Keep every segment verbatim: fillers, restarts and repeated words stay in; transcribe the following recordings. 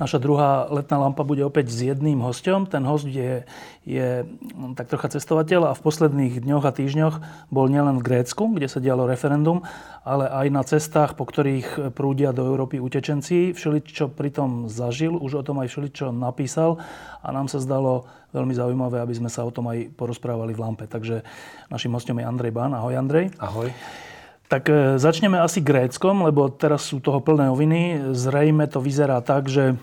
Naša druhá letná lampa bude opäť s jedným hosťom. Ten hosť je, je tak trocha cestovateľ a v posledných dňoch a týždňoch bol nielen v Grécku, kde sa dialo referendum, ale aj na cestách, po ktorých prúdia do Európy utečenci. Všeličo pritom zažil, už o tom aj všeličo napísal a nám sa zdalo veľmi zaujímavé, aby sme sa o tom aj porozprávali v lampe. Takže našim hosťom je Andrej Ban. Ahoj, Andrej. Ahoj. Tak začneme asi Gréckom, lebo teraz sú toho plné noviny. Zrejme to vyzerá tak, že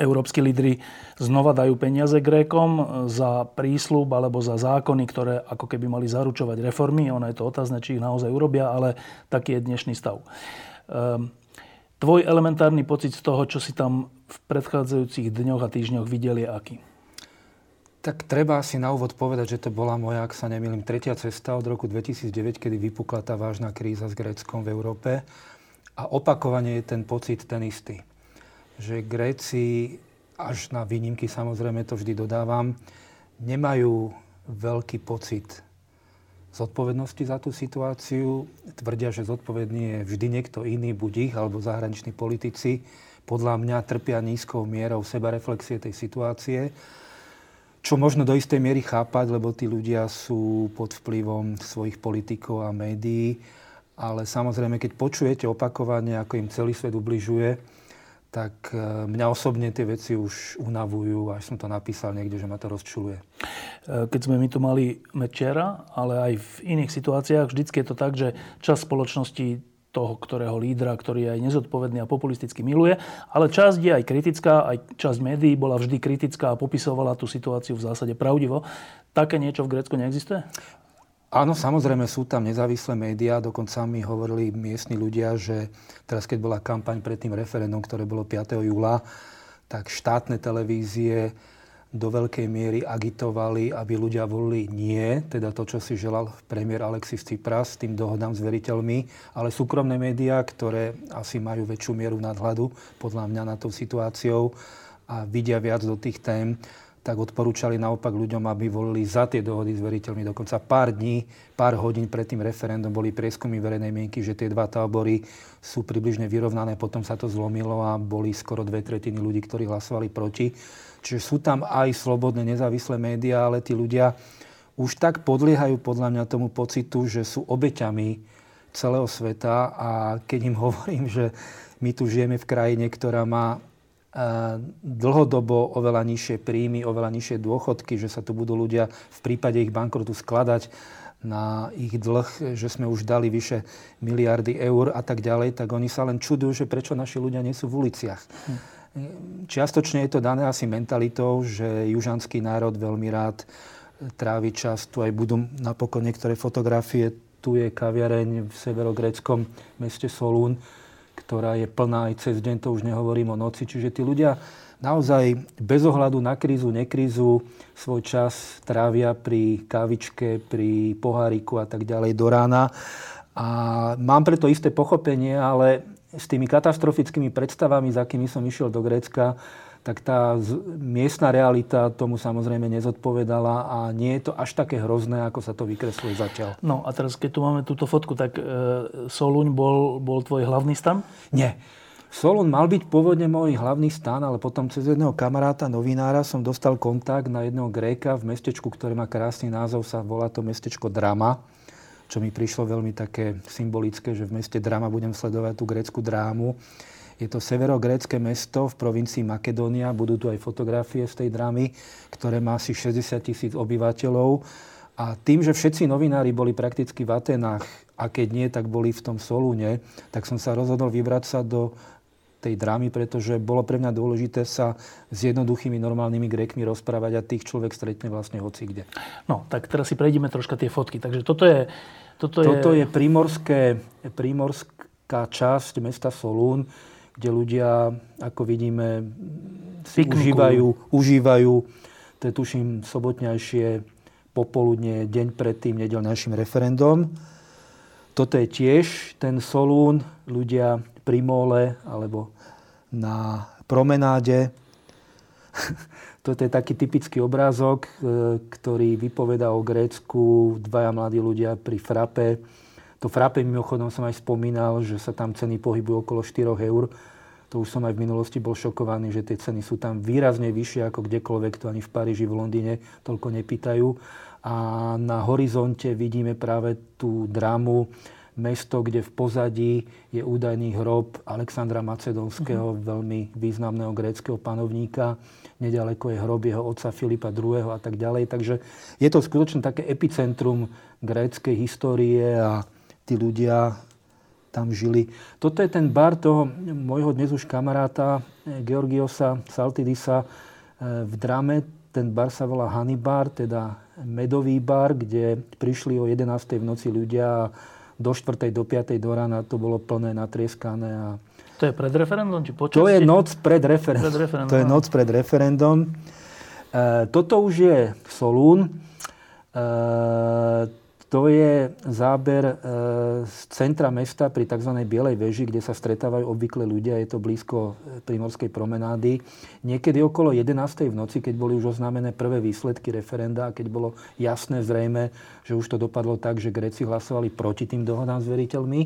európski lídri znova dajú peniaze Grékom za prísľub alebo za zákony, ktoré ako keby mali zaručovať reformy. Ono je to otázne, či ich naozaj urobia, ale taký je dnešný stav. Tvoj elementárny pocit z toho, čo si tam v predchádzajúcich dňoch a týždňoch videl, je aký? Tak treba si na úvod povedať, že to bola moja, ak sa nemýlim, tretia cesta od roku dvetisícdeväť, kedy vypukla tá vážna kríza s Gréckom v Európe. A opakovane je ten pocit ten istý. Že Gréci, až na výnimky samozrejme to vždy dodávam, nemajú veľký pocit zodpovednosti za tú situáciu. Tvrdia, že zodpovedný je vždy niekto iný, buď ich, alebo zahraniční politici. Podľa mňa trpia nízkou mierou sebareflexie tej situácie. Čo možno do istej miery chápať, lebo tí ľudia sú pod vplyvom svojich politikov a médií. Ale samozrejme, keď počujete opakovane, ako im celý svet ubližuje, tak mňa osobne tie veci už unavujú. Až som to napísal niekde, že ma to rozčuluje. Keď sme my tu mali Mečera, ale aj v iných situáciách, vždycky je to tak, že časť spoločnosti toho, ktorého lídra, ktorý je aj nezodpovedný a populisticky miluje. Ale časť je aj kritická, aj časť médií bola vždy kritická a popisovala tú situáciu v zásade pravdivo. Také niečo v Grécku neexistuje? Áno, samozrejme sú tam nezávislé médiá. Dokonca mi hovorili miestni ľudia, že teraz, keď bola kampaň pred tým referendum, ktoré bolo piateho júla, tak štátne televízie do veľkej miery agitovali, aby ľudia volili nie, teda to, čo si želal premiér Alexis Tsipras, tým dohodám s veriteľmi, ale súkromné médiá, ktoré asi majú väčšiu mieru nadhľadu, podľa mňa, nad tou situáciou a vidia viac do tých tém, tak odporúčali naopak ľuďom, aby volili za tie dohody s veriteľmi. Dokonca pár dní, pár hodín pred tým referendum boli prieskumy verejnej mienky, že tie dva tábory sú približne vyrovnané, potom sa to zlomilo a boli skoro dve tretiny ľudí, ktorí hlasovali proti. Čiže sú tam aj slobodné, nezávislé médiá, ale tí ľudia už tak podliehajú podľa mňa tomu pocitu, že sú obeťami celého sveta a keď im hovorím, že my tu žijeme v krajine, ktorá má dlhodobo oveľa nižšie príjmy, oveľa nižšie dôchodky, že sa tu budú ľudia v prípade ich bankrotu skladať na ich dlh, že sme už dali vyše miliardy eur a tak ďalej, tak oni sa len čudujú, že prečo naši ľudia nie sú v uliciach. Hm. Čiastočne je to dané asi mentalitou, že južanský národ veľmi rád trávi čas. Tu aj budú napokon niektoré fotografie. Tu je kaviareň v severogréckom meste Solún, ktorá je plná aj cez deň, to už nehovorím o noci. Čiže tí ľudia naozaj bez ohľadu na krízu, nekrízu svoj čas trávia pri kávičke, pri poháriku a tak ďalej do rána. A mám preto isté pochopenie, ale s tými katastrofickými predstavami, za akými som išiel do Grécka, tak tá miestna realita tomu samozrejme nezodpovedala a nie je to až také hrozné, ako sa to vykresluje zatiaľ. No a teraz, keď tu máme túto fotku, tak e, Solún bol, bol tvoj hlavný stan? Nie. Solún mal byť pôvodne môj hlavný stan, ale potom cez jedného kamaráta, novinára, som dostal kontakt na jedného Gréka v mestečku, ktoré má krásny názov, sa volá to mestečko Drama, čo mi prišlo veľmi také symbolické, že v meste Drama budem sledovať tú grécku drámu. Je to severogrécke mesto v provincii Makedónia. Budú tu aj fotografie z tej drámy, ktoré má asi šesťdesiat tisíc obyvateľov. A tým, že všetci novinári boli prakticky v Atenách, a keď nie, tak boli v tom Solúne, tak som sa rozhodol vybrať sa do tej drámy, pretože bolo pre mňa dôležité sa s jednoduchými normálnymi Grékmi rozprávať a tých človek stretne vlastne hocikde. No, tak teraz si prejdeme troška tie fotky. Takže toto je... Toto, toto je, je primorské, primorská časť mesta Solún, kde ľudia, ako vidíme, si užívajú, užívajú, to je tuším sobotnejšie popoludne, deň pred tým nedeľnejším referendom. Toto je tiež ten Solún, ľudia pri mole alebo na promenáde. Toto je taký typický obrázok, ktorý vypovedá o Grécku, dvaja mladí ľudia pri frape. To frape, mimochodom, som aj spomínal, že sa tam ceny pohybujú okolo štyri eur. To už som aj v minulosti bol šokovaný, že tie ceny sú tam výrazne vyššie ako kdekoľvek, to ani v Paríži, v Londýne toľko nepýtajú. A na horizonte vidíme práve tú dramu, mesto, kde v pozadí je údajný hrob Alexandra Macedonského, uh-huh. veľmi významného gréckeho panovníka. Neďaleko je hrob jeho otca Filipa druhého a tak ďalej. Takže je to skutočne také epicentrum gréckej histórie a tí ľudia tam žili. Toto je ten bar toho môjho dnes už kamaráta Georgiosa Saltidisa v Drame. Ten bar sa volá Honey Bar, teda medový bar, kde prišli o jedenástej v noci ľudia a do štvrtej, do piatej do rána to bolo plné, natrieskané. A to je pred referendom? Či počasť? To je noc pred referendom. Pred referendom. To je noc pred referendom. E, toto už je Solún. E, to je záber e, z centra mesta pri tzv. Bielej veži, kde sa stretávajú obvykle ľudia. Je to blízko Primorskej promenády. Niekedy okolo jedenástej v noci, keď boli už oznámené prvé výsledky referenda, a keď bolo jasné, zrejme, že už to dopadlo tak, že Gréci hlasovali proti tým dohodám s veriteľmi.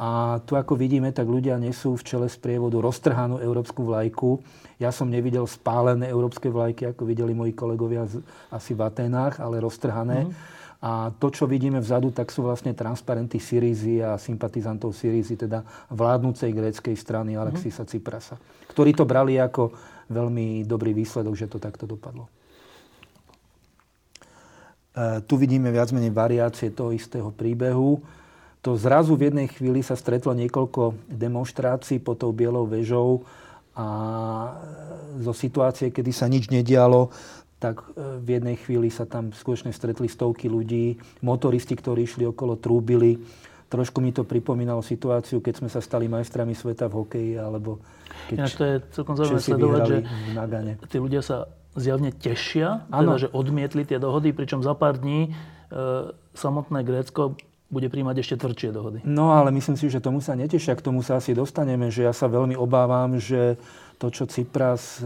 A tu, ako vidíme, tak ľudia nesú v čele sprievodu roztrhanú európsku vlajku. Ja som nevidel spálené európske vlajky, ako videli moji kolegovia z, asi v Aténách, ale roztrhané. Mm. A to, čo vidíme vzadu, tak sú vlastne transparenty Syrizy a sympatizantov Syrizy, teda vládnúcej gréckej strany Alexisa mm. Tsiprasa, ktorí to brali ako veľmi dobrý výsledok, že to takto dopadlo. E, tu vidíme viac menej variácie toho istého príbehu. To zrazu v jednej chvíli sa stretlo niekoľko demonštrácií pod tou bielou vežou a zo situácie, kedy sa nič nedialo, tak v jednej chvíli sa tam skutočne stretli stovky ľudí. Motoristi, ktorí išli okolo, trúbili. Trošku mi to pripomínalo situáciu, keď sme sa stali majstrami sveta v hokeji, alebo keď Inak to je celkom zaujímavé sledovať, že tí ľudia sa zjavne tešia, teda, že odmietli tie dohody, pričom za pár dní e, samotné Grécko bude príjmať ešte tvrdšie dohody. No, ale myslím si, že tomu sa netešia. K tomu sa asi dostaneme, že ja sa veľmi obávam, že to, čo Tsipras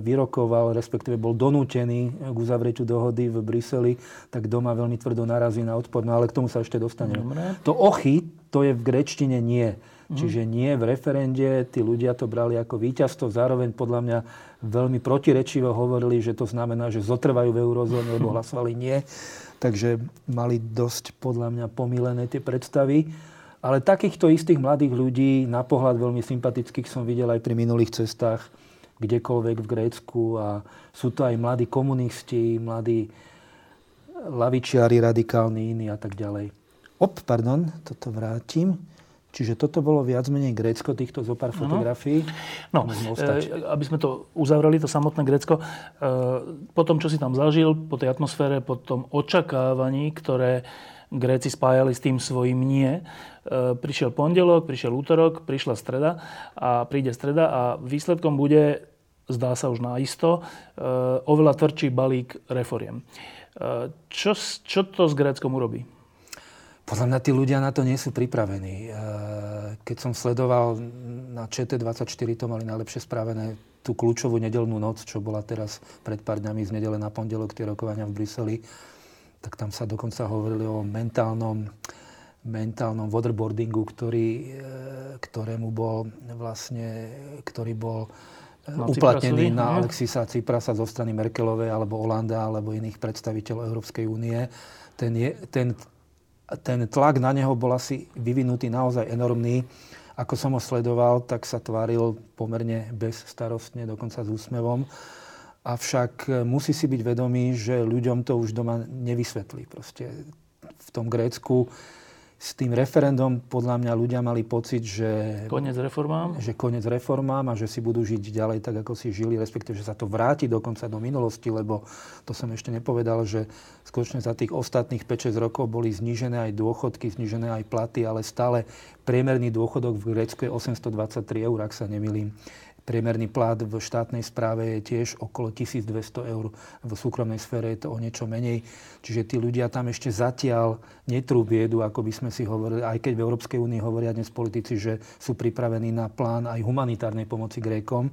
vyrokoval, respektíve bol donútený k uzavretiu dohody v Bruseli, tak doma veľmi tvrdo narazí na odpor. No, ale k tomu sa ešte dostaneme. Dobre. To ochy, to je v gréčtine nie. Mm. Čiže nie v referende. Tí ľudia to brali ako víťazstvo. Zároveň podľa mňa veľmi protirečivo hovorili, že to znamená, že zotrvajú v eurozóne, lebo hlasovali nie. Takže mali dosť, podľa mňa, pomílené tie predstavy. Ale takýchto istých mladých ľudí, na pohľad veľmi sympatických, som videl aj pri minulých cestách, kdekoľvek v Grécku. A sú to aj mladí komunisti, mladí lavičiari, radikálni, iní a tak ďalej. Op, pardon, toto vrátim. Čiže toto bolo viac menej Grécko, týchto zo pár fotografií. No, no e, aby sme to uzavrali, to samotné Grécko. E, po tom, čo si tam zažil, po tej atmosfére, po tom očakávaní, ktoré Gréci spájali s tým svojím nie, e, prišiel pondelok, prišiel útorok, prišla streda a príde streda a výsledkom bude, zdá sa už naisto, e, oveľa tvrdší balík reforiem. E, čo, čo to s Gréckom urobí? Podľa mňa tí ľudia na to nie sú pripravení. Keď som sledoval na ČT dvadsaťštyri, to mali najlepšie spravené tú kľúčovú nedeľnú noc, čo bola teraz pred pár dňami z nedele na pondelok, tie rokovania v Bruseli, tak tam sa dokonca hovorili o mentálnom, mentálnom waterboardingu, ktorý, ktorému bol vlastne, ktorý bol no, uplatnený Tsiprasovi, na nie? Alexisa Tsiprasa zo strany Merkelovej alebo Olanda alebo iných predstaviteľov Európskej únie. Ten je, ten Ten tlak na neho bol asi vyvinutý naozaj enormný. Ako som ho sledoval, tak sa tváril pomerne bezstarostne, dokonca s úsmevom. Avšak musí si byť vedomý, že ľuďom to už doma nevysvetlí. Proste v tom Grécku s tým referendum podľa mňa ľudia mali pocit, že koniec reformám, že koniec reformám a že si budú žiť ďalej tak, ako si žili, respektíve, že sa to vráti dokonca do minulosti, lebo to som ešte nepovedal, že skutočne za tých ostatných päť šesť rokov boli znížené aj dôchodky, znížené aj platy, ale stále priemerný dôchodok v Grécku je osemstodvadsaťtri eur, ak sa nemýlim. Priemerný plat v štátnej správe je tiež okolo tisícdvesto eur. V súkromnej sfére je to o niečo menej. Čiže tí ľudia tam ešte zatiaľ netrúbia, ako by sme si hovorili, aj keď v Európskej únii hovoria dnes politici, že sú pripravení na plán aj humanitárnej pomoci Grékom.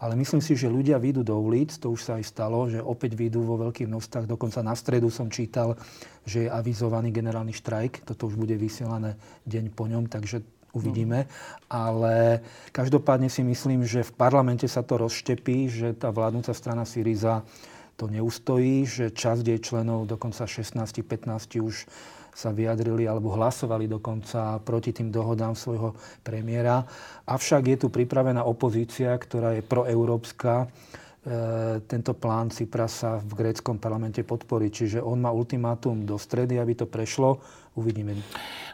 Ale myslím si, že ľudia vyjdú do ulic, to už sa aj stalo, že opäť vyjdú vo veľkých množstvách. Dokonca na stredu som čítal, že je avizovaný generálny štrajk. Toto už bude vysielané deň po ňom, takže uvidíme. Ale každopádne si myslím, že v parlamente sa to rozštepí, že tá vládnúca strana Syriza to neustojí, že časť jej členov, dokonca šestnásť pätnásť už sa vyjadrili alebo hlasovali dokonca proti tým dohodám svojho premiéra. Avšak je tu pripravená opozícia, ktorá je proeurópska. E, tento plán Tsiprasa v gréckom parlamente podporí. Čiže on má ultimátum do stredy, aby to prešlo. Uvidíme.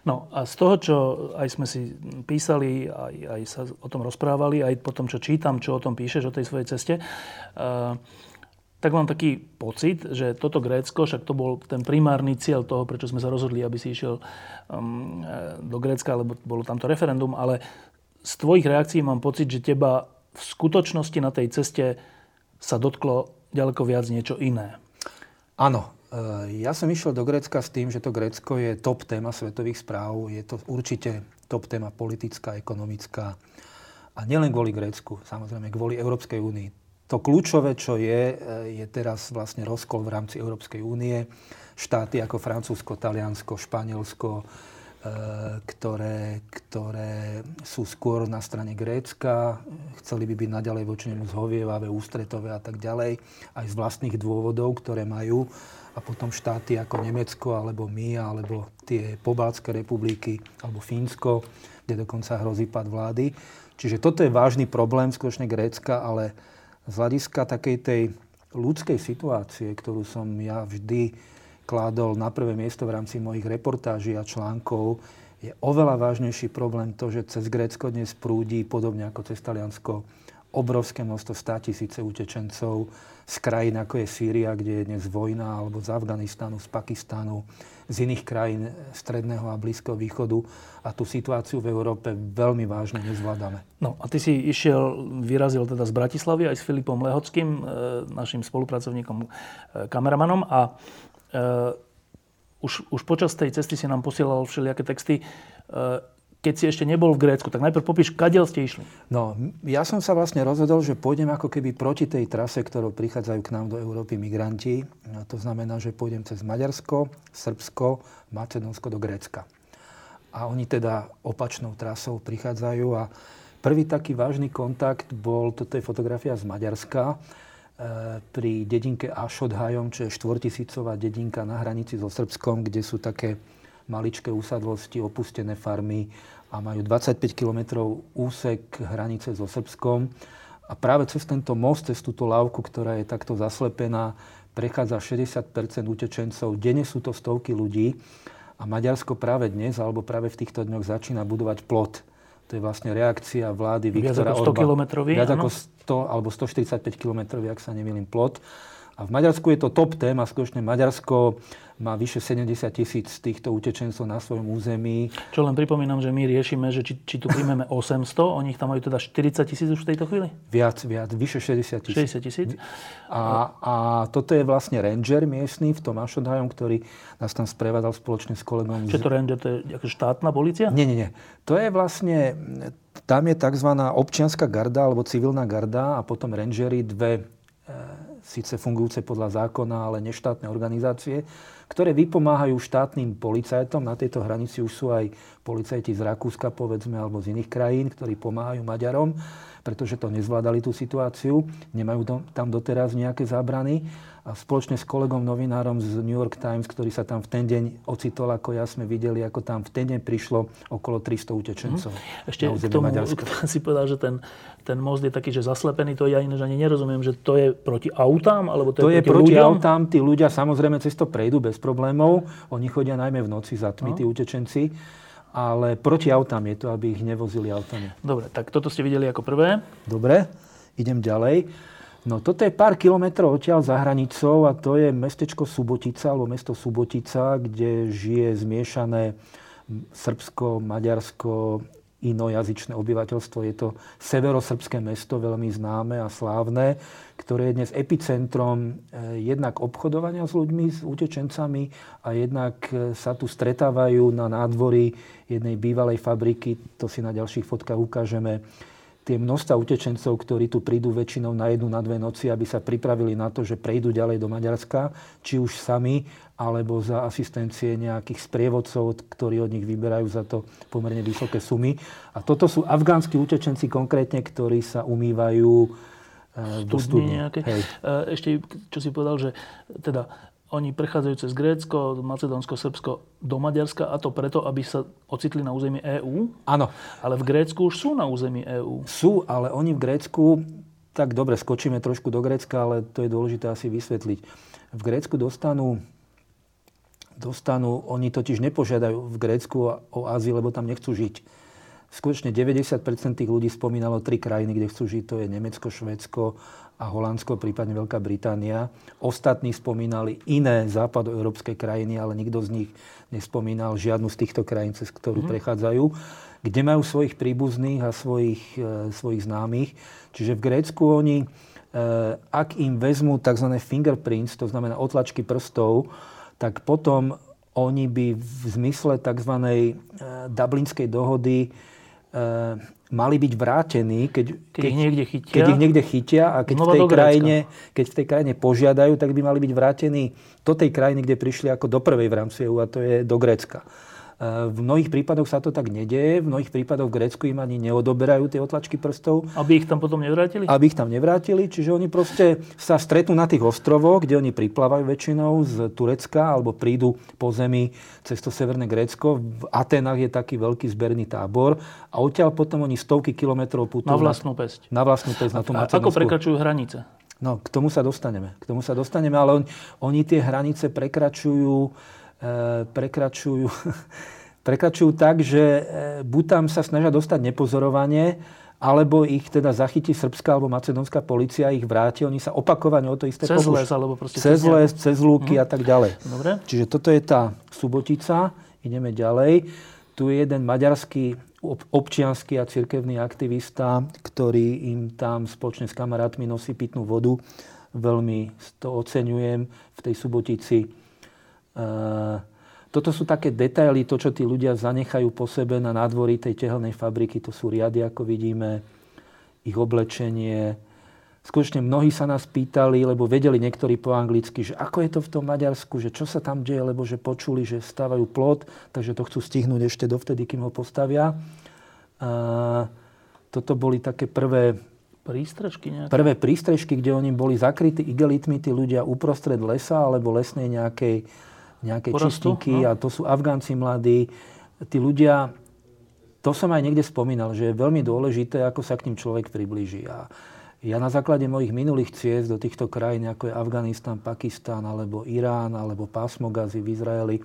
No a z toho, čo aj sme si písali, aj, aj sa o tom rozprávali, aj po tom, čo čítam, čo o tom píšeš, o tej svojej ceste, e, tak mám taký pocit, že toto Grécko, však to bol ten primárny cieľ toho, prečo sme sa rozhodli, aby si išiel um, do Grécka, lebo bolo tamto referendum, ale z tvojich reakcií mám pocit, že teba v skutočnosti na tej ceste sa dotklo ďaleko viac niečo iné. Áno. Ja som išiel do Grécka s tým, že to Grécko je top téma svetových správ, je to určite top téma politická, ekonomická a nielen kvôli Grécku, samozrejme kvôli Európskej únii. To kľúčové, čo je, je teraz vlastne rozkol v rámci Európskej únie. Štáty ako Francúzsko, Taliansko, Španielsko, ktoré, ktoré sú skôr na strane Grécka, chceli by byť naďalej voči nemu zhovievavé, ústretové a tak ďalej, aj z vlastných dôvodov, ktoré majú. A potom štáty ako Nemecko, alebo my, alebo tie pobaltské republiky, alebo Fínsko, kde dokonca hrozí pád vlády. Čiže toto je vážny problém skutočne Grécka, ale z hľadiska takej tej ľudskej situácie, ktorú som ja vždy kládol na prvé miesto v rámci mojich reportáží a článkov, je oveľa vážnejší problém to, že cez Grécko dnes prúdi, podobne ako cez Taliansko, obrovské množstvo sto tisíc utečencov z krajín, ako je Sýria, kde je dnes vojna, alebo z Afganistanu, z Pakistanu, z iných krajín stredného a blízkeho východu. A tú situáciu v Európe veľmi vážne nezvládame. No a ty si išiel, vyrazil teda z Bratislavy aj s Filipom Lehockým, našim spolupracovníkom, kameramanom. A už, už počas tej cesty si nám posielal všelijaké texty. Keď si ešte nebol v Grécku, tak najprv popíš, kadiaľ ste išli. No, ja som sa vlastne rozhodol, že pôjdem ako keby proti tej trase, ktorou prichádzajú k nám do Európy migranti. A to znamená, že pôjdem cez Maďarsko, Srbsko, Macedónsko do Grécka. A oni teda opačnou trasou prichádzajú. A prvý taký vážny kontakt bol, toto je fotografia z Maďarska, pri dedinke Ašodhajom, čo je štvortisícová dedinka na hranici so Srbskom, kde sú také maličké úsadlosti, opustené farmy a majú dvadsaťpäť kilometrov úsek hranice so Srbskom. A práve cez tento most, cez túto lávku, ktorá je takto zaslepená, prechádza šesťdesiat percent utečencov. Denne sú to stovky ľudí a Maďarsko práve dnes, alebo práve v týchto dňoch začína budovať plot. To je vlastne reakcia vlády Viktora Orbána. Viac ako sto alebo stoštyridsaťpäť kilometrový, ak sa nemýlim, plot. A v Maďarsku je to top téma. Skutočne Maďarsko má vyše sedemdesiat tisíc týchto utečencov na svojom území. Čo len pripomínam, že my riešime, že či, či tu príjmeme osemsto, oni ich tam majú teda štyridsať tisíc už v tejto chvíli? Viac, viac, vyše šesťdesiat tisíc. šesťdesiat tisíc. A, a toto je vlastne ranger miestny v Tomáš Sedláčkom, ktorý nás tam sprevádzal spoločne s kolegom. Čo to ranger? To je štátna polícia? Nie, nie, nie. To je vlastne, tam je tzv. Občianska garda alebo civilná garda a potom rangeri, dve e, síce fungujúce podľa zákona, ale neštátne organizácie, ktoré vypomáhajú štátnym policajtom. Na tejto hranici už sú aj policajti z Rakúska, povedzme, alebo z iných krajín, ktorí pomáhajú Maďarom, pretože to nezvládali tú situáciu. Nemajú tam doteraz nejaké zábrany. A spoločne s kolegom novinárom z New York Times, ktorý sa tam v ten deň ocitol, ako ja sme videli, ako tam v ten deň prišlo okolo tristo utečencov. Mm. Ešte k tomu, k si povedal, že ten, ten most je taký, že zaslepený, to ja inéž ani nerozumiem, že to je proti autám, alebo to, to je proti, proti autám, tí ľudia samozrejme cez to prejdú bez problémov, oni chodia najmä v noci za tmy, no. Tí utečenci, ale proti autám je to, aby ich nevozili autami. Dobre, tak toto ste videli ako prvé. Dobre, idem ďalej. No toto je pár kilometrov odtiaľ za hranicou a to je mestečko Subotica, alebo mesto Subotica, kde žije zmiešané srbsko, maďarsko, inojazyčné obyvateľstvo. Je to severosrbské mesto, veľmi známe a slávne, ktoré je dnes epicentrom jednak obchodovania s ľuďmi, s utečencami a jednak sa tu stretávajú na nádvorí jednej bývalej fabriky, to si na ďalších fotkách ukážeme, tie množstva utečencov, ktorí tu prídu väčšinou na jednu, na dve noci, aby sa pripravili na to, že prejdú ďalej do Maďarska, či už sami, alebo za asistencie nejakých sprievodcov, ktorí od nich vyberajú za to pomerne vysoké sumy. A toto sú afgánsky utečenci konkrétne, ktorí sa umývajú do studne. Ešte, čo si povedal, že teda oni prechádzajú cez Grécko, Macedónsko, Srbsko do Maďarska, a to preto, aby sa ocitli na území EÚ? Áno. Ale v Grécku už sú na území EÚ. Sú, ale oni v Grécku, tak dobre, skočíme trošku do Grécka, ale to je dôležité asi vysvetliť. V Grécku dostanú, dostanú oni totiž nepožiadajú v Grécku o azyl, lebo tam nechcú žiť. Skutočne deväťdesiat percent tých ľudí spomínalo tri krajiny, kde chcú žiť. To je Nemecko, Švédsko a Holandsko, prípadne Veľká Británia. Ostatní spomínali iné západoeurópske krajiny, ale nikto z nich nespomínal žiadnu z týchto krajín, cez ktorú mm. prechádzajú, kde majú svojich príbuzných a svojich, e, svojich známych. Čiže v Grécku oni, e, ak im vezmú tzv. Fingerprints, to znamená otlačky prstov, tak potom oni by v zmysle tzv. Dublinskej dohody Uh, mali byť vrátení, keď, keď, ich niekde chytia, keď ich niekde chytia a keď v, tej krajine, keď v tej krajine požiadajú, tak by mali byť vrátení do tej krajiny, kde prišli ako do prvej v rámci EÚ, a to je do Grécka. Uh, v mnohých prípadoch sa to tak nedeje, v mnohých prípadoch v Grécku im ani neodoberajú tie otlačky prstov. Aby ich tam potom nevrátili? Aby ich tam nevrátili, čiže oni proste sa stretnú na tých ostrovoch, kde oni priplávajú väčšinou z Turecka alebo prídu po zemi cez to severné Grécko. V Aténach je taký veľký zberný tábor a odtiaľ potom oni stovky kilometrov putujú. Na vlastnú pesť. Na vlastnú pesť. Na tú Macedónsku. A ako prekračujú hranice? No, k tomu sa dostaneme. K tomu sa dostaneme, ale on, oni tie hranice prekračujú... Prekračujú, prekračujú tak, že buď tam sa snažia dostať nepozorovanie, alebo ich teda zachytí srbská alebo macedónska polícia, ich vráti, oni sa opakovane o to isté pokúšajú. Cez les, alebo proste cez les, cez lúky a tak ďalej. Dobre. Čiže toto je tá Subotica, ideme ďalej. Tu je jeden maďarský občiansky a cirkevný aktivista, ktorý im tam spoločne s kamarátmi nosí pitnú vodu. Veľmi to oceňujem v tej Subotici. Uh, toto sú také detaily, to, čo tí ľudia zanechajú po sebe na nádvorí tej tehelnej fabriky. To sú riady, ako vidíme, ich oblečenie. Skutočne mnohí sa nás pýtali, lebo vedeli niektorí po anglicky, že ako je to v tom Maďarsku, že čo sa tam deje, lebo že počuli, že stavajú plot, takže to chcú stihnúť ešte dovtedy, kým ho postavia. Uh, toto boli také prvé prístrežky nejaké? Prvé prístrežky, kde oni boli zakrytí igelitmi, tí ľudia uprostred lesa alebo lesnej nejakej nejaké čistinky, no. A to sú Afgánci mladí. Tí ľudia, to som aj niekde spomínal, že je veľmi dôležité, ako sa k ním človek priblíži. A ja na základe mojich minulých ciest do týchto krajín, ako je Afganistan, Pakistan, alebo Irán, alebo pásmo Gazy v Izraeli,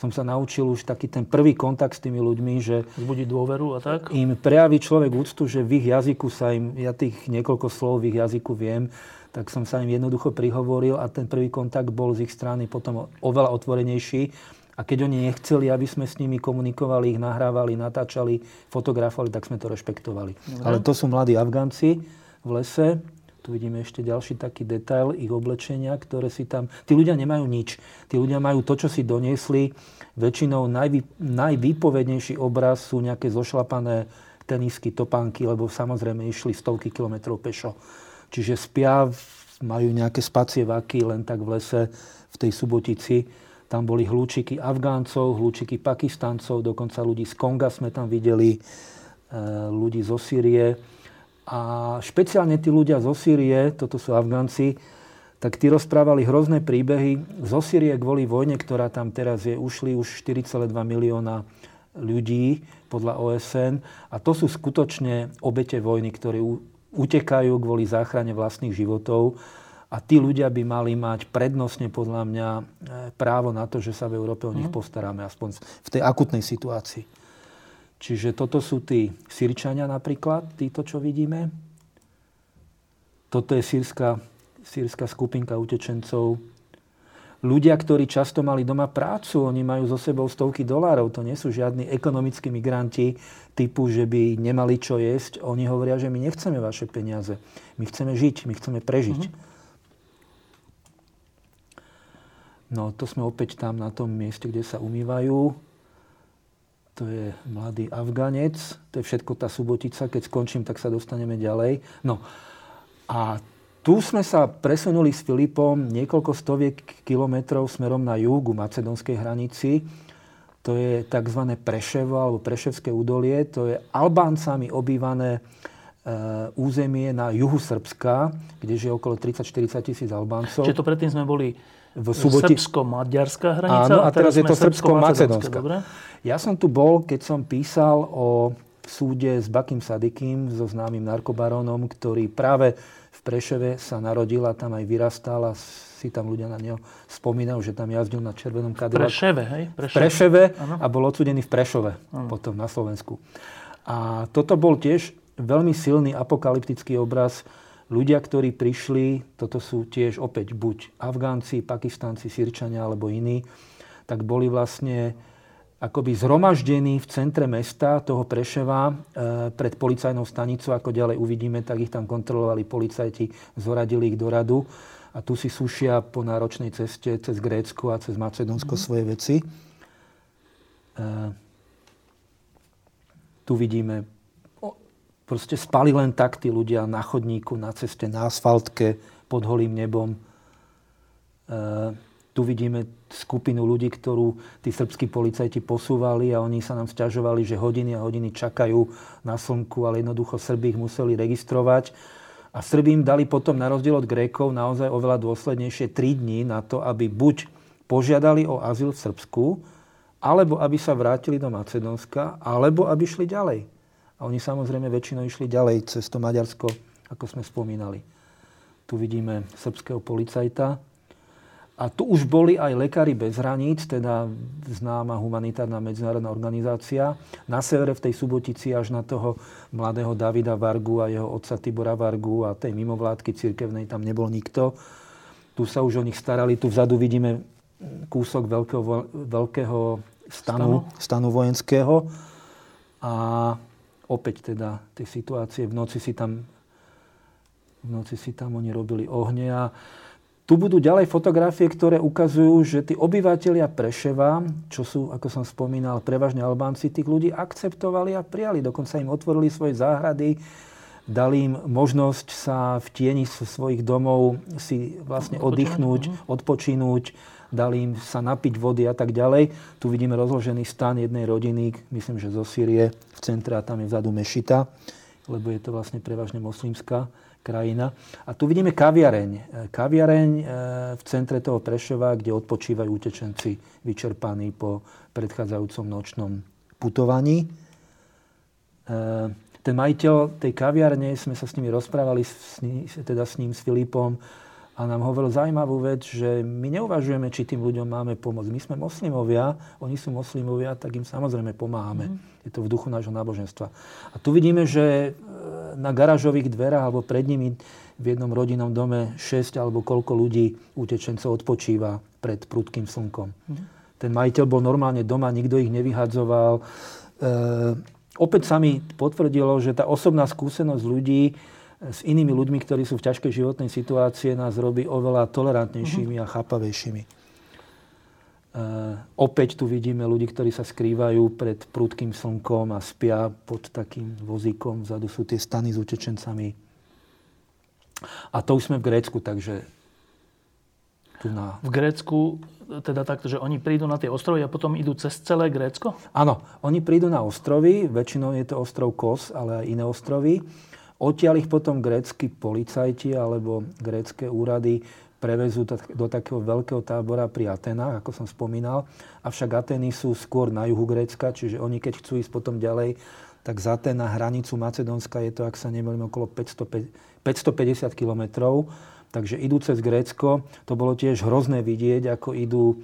som sa naučil už taký ten prvý kontakt s tými ľuďmi, že vzbudí dôveru a tak? Im prejaví človek úctu, že v ich jazyku sa im, ja tých niekoľko slov v ich jazyku viem, tak som sa im jednoducho prihovoril a ten prvý kontakt bol z ich strany potom oveľa otvorenejší. A keď oni nechceli, aby sme s nimi komunikovali, ich nahrávali, natáčali, fotografovali, tak sme to rešpektovali. Dobre. Ale to sú mladí Afgánci v lese. Tu vidíme ešte ďalší taký detail ich oblečenia, ktoré si tam... Tí ľudia nemajú nič. Tí ľudia majú to, čo si doniesli. Väčšinou najvý... najvýpovednejší obraz sú nejaké zošlapané tenisky, topánky, lebo samozrejme išli stovky kilometrov pešo. Čiže spia, majú nejaké spacie vaky len tak v lese, v tej Subotici. Tam boli hľúčiky Afgáncov, hľúčiky Pakistancov, dokonca ľudí z Konga sme tam videli, ľudí zo Sýrie. A špeciálne tí ľudia zo Sýrie, toto sú Afgánci, tak tí rozprávali hrozné príbehy. Zo Sýrie kvôli vojne, ktorá tam teraz je, ušli už štyri celé dva milióna ľudí podľa O S N. A to sú skutočne obete vojny, ktoré utekajú kvôli záchrane vlastných životov, a tí ľudia by mali mať prednostne podľa mňa právo na to, že sa v Európe o nich postaráme, aspoň v tej akutnej situácii. Čiže toto sú tí Sýrčania napríklad, títo, čo vidíme. Toto je sýrska, sýrska skupinka utečencov. Ľudia, ktorí často mali doma prácu, oni majú so sebou stovky dolárov. To nie sú žiadni ekonomickí migranti typu, že by nemali čo jesť. Oni hovoria, že my nechceme vaše peniaze. My chceme žiť, my chceme prežiť. No, to sme opäť tam na tom mieste, kde sa umývajú. to je mladý Afganec, to je všetko tá Subotica, keď skončím, tak sa dostaneme ďalej. No a tu sme sa presunuli s Filipom niekoľko stoviek kilometrov smerom na juhu macedónskej hranici. To je tzv. Preševo alebo Preševské údolie, to je Albáncami obývané e, územie na juhu Srbska, kde žije okolo tridsať štyridsať tisíc Albáncov. Čiže to predtým sme boli v Suboti... srbsko-maďarská hranica. Áno, a teraz, teraz je to srbsko-macedónská. Ja som tu bol, keď som písal o súde s Bakým Sadikým, so známym narkobarónom, ktorý práve v Preševe sa narodil a tam aj vyrastal a si tam ľudia na neho spomínajú, že tam jazdil na červenom Cadillacu. Preševe, hej? Preševe, Preševe a bol odsúdený v Prešove, ano. Potom na Slovensku. A toto bol tiež veľmi silný apokalyptický obraz. Ľudia, ktorí prišli, toto sú tiež opäť buď Afgánci, Pakistanci, Sýrčania alebo iní, tak boli vlastne akoby zhromaždení v centre mesta toho Preševa e, pred policajnou stanicou. Ako ďalej uvidíme, tak ich tam kontrolovali policajti, zoradili ich do radu a tu si sušia po náročnej ceste cez Grécko a cez Macedónsko mm. svoje veci. E, tu vidíme... Proste spali len tak tí ľudia na chodníku, na ceste, na asfaltke, pod holým nebom. E, tu vidíme skupinu ľudí, ktorú tí srbskí policajti posúvali a oni sa nám sťažovali, že hodiny a hodiny čakajú na slnku, ale jednoducho Srbí ich museli registrovať. A Srbí im dali potom, na rozdiel od Grékov, naozaj oveľa dôslednejšie tri dni na to, aby buď požiadali o azyl v Srbsku, alebo aby sa vrátili do Macedónska, alebo aby šli ďalej. A oni samozrejme väčšinou išli ďalej cez to Maďarsko, ako sme spomínali. Tu vidíme srbského policajta. A tu už boli aj Lekári bez hraníc, teda známa humanitárna medzinárodná organizácia. Na severe v tej Subotici až na toho mladého Davida Vargu a jeho otca Tibora Vargu a tej mimovládky cirkevnej tam nebol nikto. Tu sa už o nich starali. Tu vzadu vidíme kúsok veľkého, veľkého stanu, stanu vojenského. A opäť teda tie situácie, v noci si tam, v noci si tam oni robili ohne a tu budú ďalej fotografie, ktoré ukazujú, že tí obyvatelia Preševa, čo sú, ako som spomínal, prevažne Albánci, tých ľudí akceptovali a prijali. Dokonca im otvorili svoje záhrady, dali im možnosť sa v tieni svojich domov si vlastne oddychnúť, odpočinúť, dali im sa napiť vody a tak ďalej. Tu vidíme rozložený stan jednej rodiny, myslím, že zo Sýrie v centre a tam je vzadu mešita, lebo je to vlastne prevažne moslimská krajina. A tu vidíme kaviareň. Kaviareň v centre toho Preševa, kde odpočívajú utečenci vyčerpaní po predchádzajúcom nočnom putovaní. Ten majiteľ tej kaviarne, sme sa s nimi rozprávali, teda s ním, s Filipom, a nám hovoril zaujímavú vec, že my neuvažujeme, či tým ľuďom máme pomôcť. My sme moslimovia, oni sú moslimovia, tak im samozrejme pomáhame. Mm. Je to v duchu nášho náboženstva. A tu vidíme, že na garážových dverách alebo pred nimi v jednom rodinnom dome šesť alebo koľko ľudí utečencov odpočíva pred prudkým slnkom. Mm. Ten majiteľ bol normálne doma, nikto ich nevyhadzoval. E, opäť sa mi potvrdilo, že tá osobná skúsenosť ľudí s inými ľuďmi, ktorí sú v ťažkej životnej situácii, nás robí oveľa tolerantnejšími a chápavejšími. E, opäť tu vidíme ľudí, ktorí sa skrývajú pred prudkým slnkom a spia pod takým vozíkom. Vzadu sú tie stany s utečencami. A to už sme v Grécku, takže... Tu na... V Grécku, teda takto, že oni prídu na tie ostrovy a potom idú cez celé Grécko? Áno, oni prídu na ostrovy. Väčšinou je to ostrov Kos, ale aj iné ostrovy. Odtiaľ ich potom grécki policajti alebo grécké úrady prevezú do takého veľkého tábora pri Atenách, ako som spomínal. Avšak Ateny sú skôr na juhu Grécka, čiže oni keď chcú ísť potom ďalej, tak z Aten na hranicu Macedónska je to, ak sa nemýlim, okolo päťsto päťdesiat kilometrov. Takže idú cez Grécko. To bolo tiež hrozné vidieť, ako idú...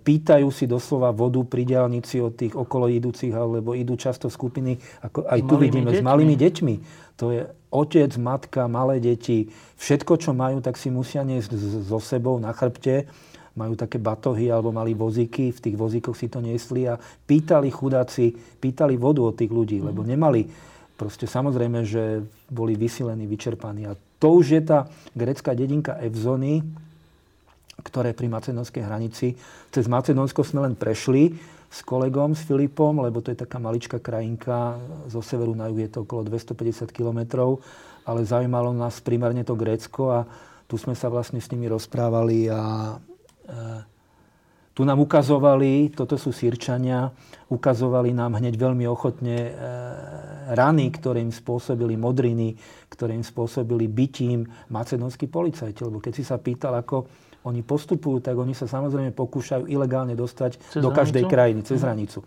Pýtajú si doslova vodu pri diaľnici od tých okolo idúcich, alebo idú často skupiny, ako aj tu vidíme, deťmi. s malými deťmi. To je otec, matka, malé deti. Všetko, čo majú, tak si musia niesť so sebou na chrbte. Majú také batohy alebo mali vozíky. V tých vozíkoch si to niesli a pýtali chudáci, pýtali vodu od tých ľudí, lebo nemali. Proste samozrejme, že boli vysilení, vyčerpaní. A to už je tá grécka dedinka Evzony, ktoré pri macedónskej hranici. Cez Macedónsko sme len prešli, s kolegom, s Filipom, lebo to je taká maličká krajinka, zo severu na juh je to okolo dvestopäťdesiat kilometrov, ale zaujímalo nás primárne to Grécko a tu sme sa vlastne s nimi rozprávali a e, tu nám ukazovali, toto sú Sýrčania, ukazovali nám hneď veľmi ochotne e, rany, ktoré im spôsobili modriny, ktoré im spôsobili bitím macedónsky policajti, lebo keď si sa pýtal, ako oni postupujú, tak oni sa samozrejme pokúšajú ilegálne dostať cez do každej hranicu? krajiny, cez hranicu.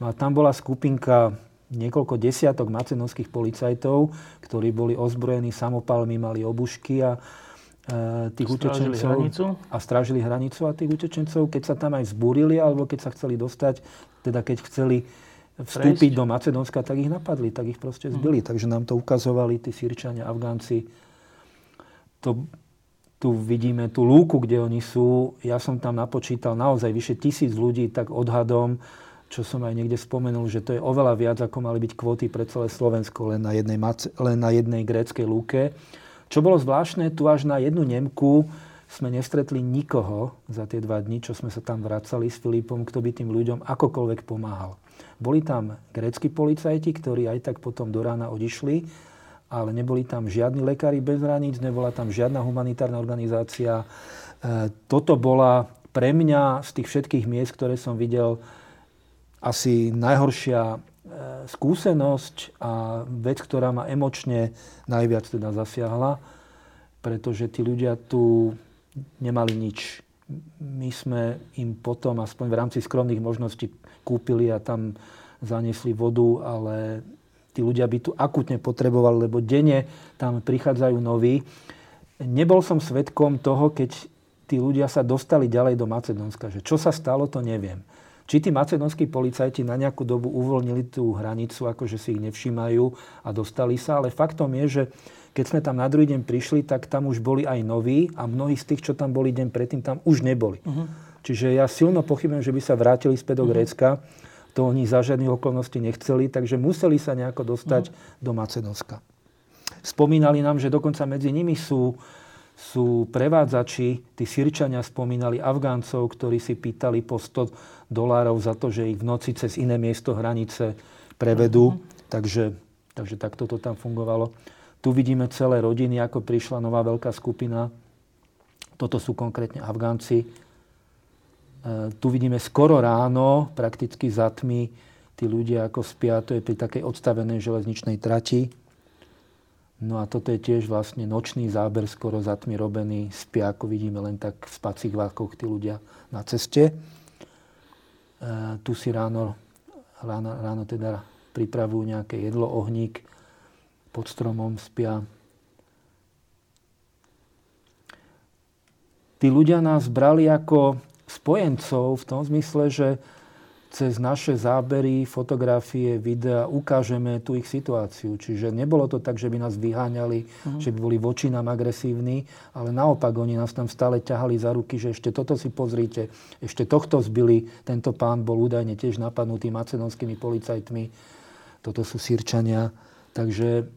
No a tam bola skupinka niekoľko desiatok macedónskych policajtov, ktorí boli ozbrojení samopalmi, mali obušky a e, tých strážili utečencov hranicu? a strážili hranicu a tých utečencov, keď sa tam aj zbúrili alebo keď sa chceli dostať, teda keď chceli vstúpiť Prejsť. do Macedónska, tak ich napadli, tak ich proste zbili. Mm. Takže nám to ukazovali tí Sýrčania, Afgánci. To Tu vidíme tú lúku, kde oni sú. Ja som tam napočítal naozaj vyše tisíc ľudí, tak odhadom, čo som aj niekde spomenul, že to je oveľa viac, ako mali byť kvóty pre celé Slovensko, len na jednej, len na jednej gréckej lúke. Čo bolo zvláštne, tu až na jednu Nemku sme nestretli nikoho za tie dva dni, čo sme sa tam vracali s Filipom, kto by tým ľuďom akokoľvek pomáhal. Boli tam grécki policajti, ktorí aj tak potom do rána odišli, ale neboli tam žiadni lekári bez hraníc, nebola tam žiadna humanitárna organizácia. Toto bola pre mňa z tých všetkých miest, ktoré som videl, asi najhoršia skúsenosť a vec, ktorá ma emočne najviac teda zasiahla, pretože tí ľudia tu nemali nič. My sme im potom, aspoň v rámci skromných možností, kúpili a tam zaniesli vodu, ale tí ľudia by tu akútne potrebovali, lebo denne tam prichádzajú noví. Nebol som svedkom toho, keď tí ľudia sa dostali ďalej do Macedónska. Že čo sa stalo, to neviem. Či tí macedónski policajti na nejakú dobu uvoľnili tú hranicu, akože si ich nevšímajú a dostali sa. Ale faktom je, že keď sme tam na druhý deň prišli, tak tam už boli aj noví a mnohí z tých, čo tam boli deň predtým, tam už neboli. Uh-huh. Čiže ja silno pochybujem, že by sa vrátili späť do uh-huh. Grécka. To oni za žiadnych okolností nechceli, takže museli sa nejako dostať mm. do Macedónska. Spomínali nám, že dokonca medzi nimi sú, sú prevádzači, tí Sýrčania spomínali Afgáncov, ktorí si pýtali po sto dolárov za to, že ich v noci cez iné miesto hranice prevedú. Mm. Takže, takže takto to tam fungovalo. Tu vidíme celé rodiny, ako prišla nová veľká skupina. Toto sú konkrétne Afgánci. Tu vidíme skoro ráno, prakticky za tmy, tí ľudia ako spia, to je pri takej odstavenej železničnej trati. No a toto je tiež vlastne nočný záber, skoro za tmy robený, spia, ako vidíme, len tak v spacích vákoch tí ľudia na ceste. E, tu si ráno, ráno, ráno teda pripravujú nejaké jedlo, ohník, pod stromom spia. Tí ľudia nás brali ako spojencov v tom zmysle, že cez naše zábery, fotografie, videa ukážeme tú ich situáciu. Čiže nebolo to tak, že by nás vyháňali, uh-huh. že by boli voči nám agresívni, ale naopak oni nás tam stále ťahali za ruky, že ešte toto si pozrite, ešte tohto zbili. Tento pán bol údajne tiež napadnutý macedónskymi policajtmi. Toto sú Sýrčania. Takže,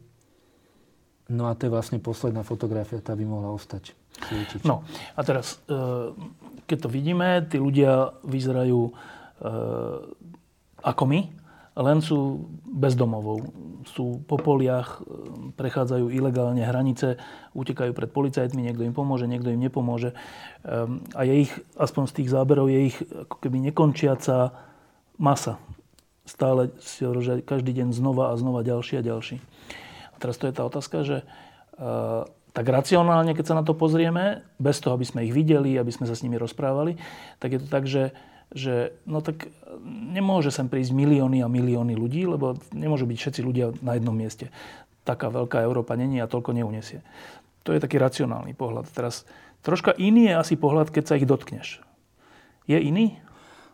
no a to je vlastne posledná fotografia, tá by mohla ostať. Svietiť. No a teraz, keď to vidíme, tí ľudia vyzerajú ako my, len sú bezdomovou. Sú po poliach, prechádzajú ilegálne hranice, utekajú pred policajtmi, niekto im pomôže, niekto im nepomôže. A je ich, aspoň z tých záberov, je ich ako keby nekončiaca masa. Stále si rožia každý deň znova a znova ďalší a ďalší. A teraz to je tá otázka, že tak racionálne, keď sa na to pozrieme, bez toho, aby sme ich videli, aby sme sa s nimi rozprávali, tak je to tak, že, že no tak nemôže sem prísť milióny a milióny ľudí, lebo nemôžu byť všetci ľudia na jednom mieste. Taká veľká Európa není a toľko neuniesie. To je taký racionálny pohľad. Teraz troška iný je asi pohľad, keď sa ich dotkneš. Je iný?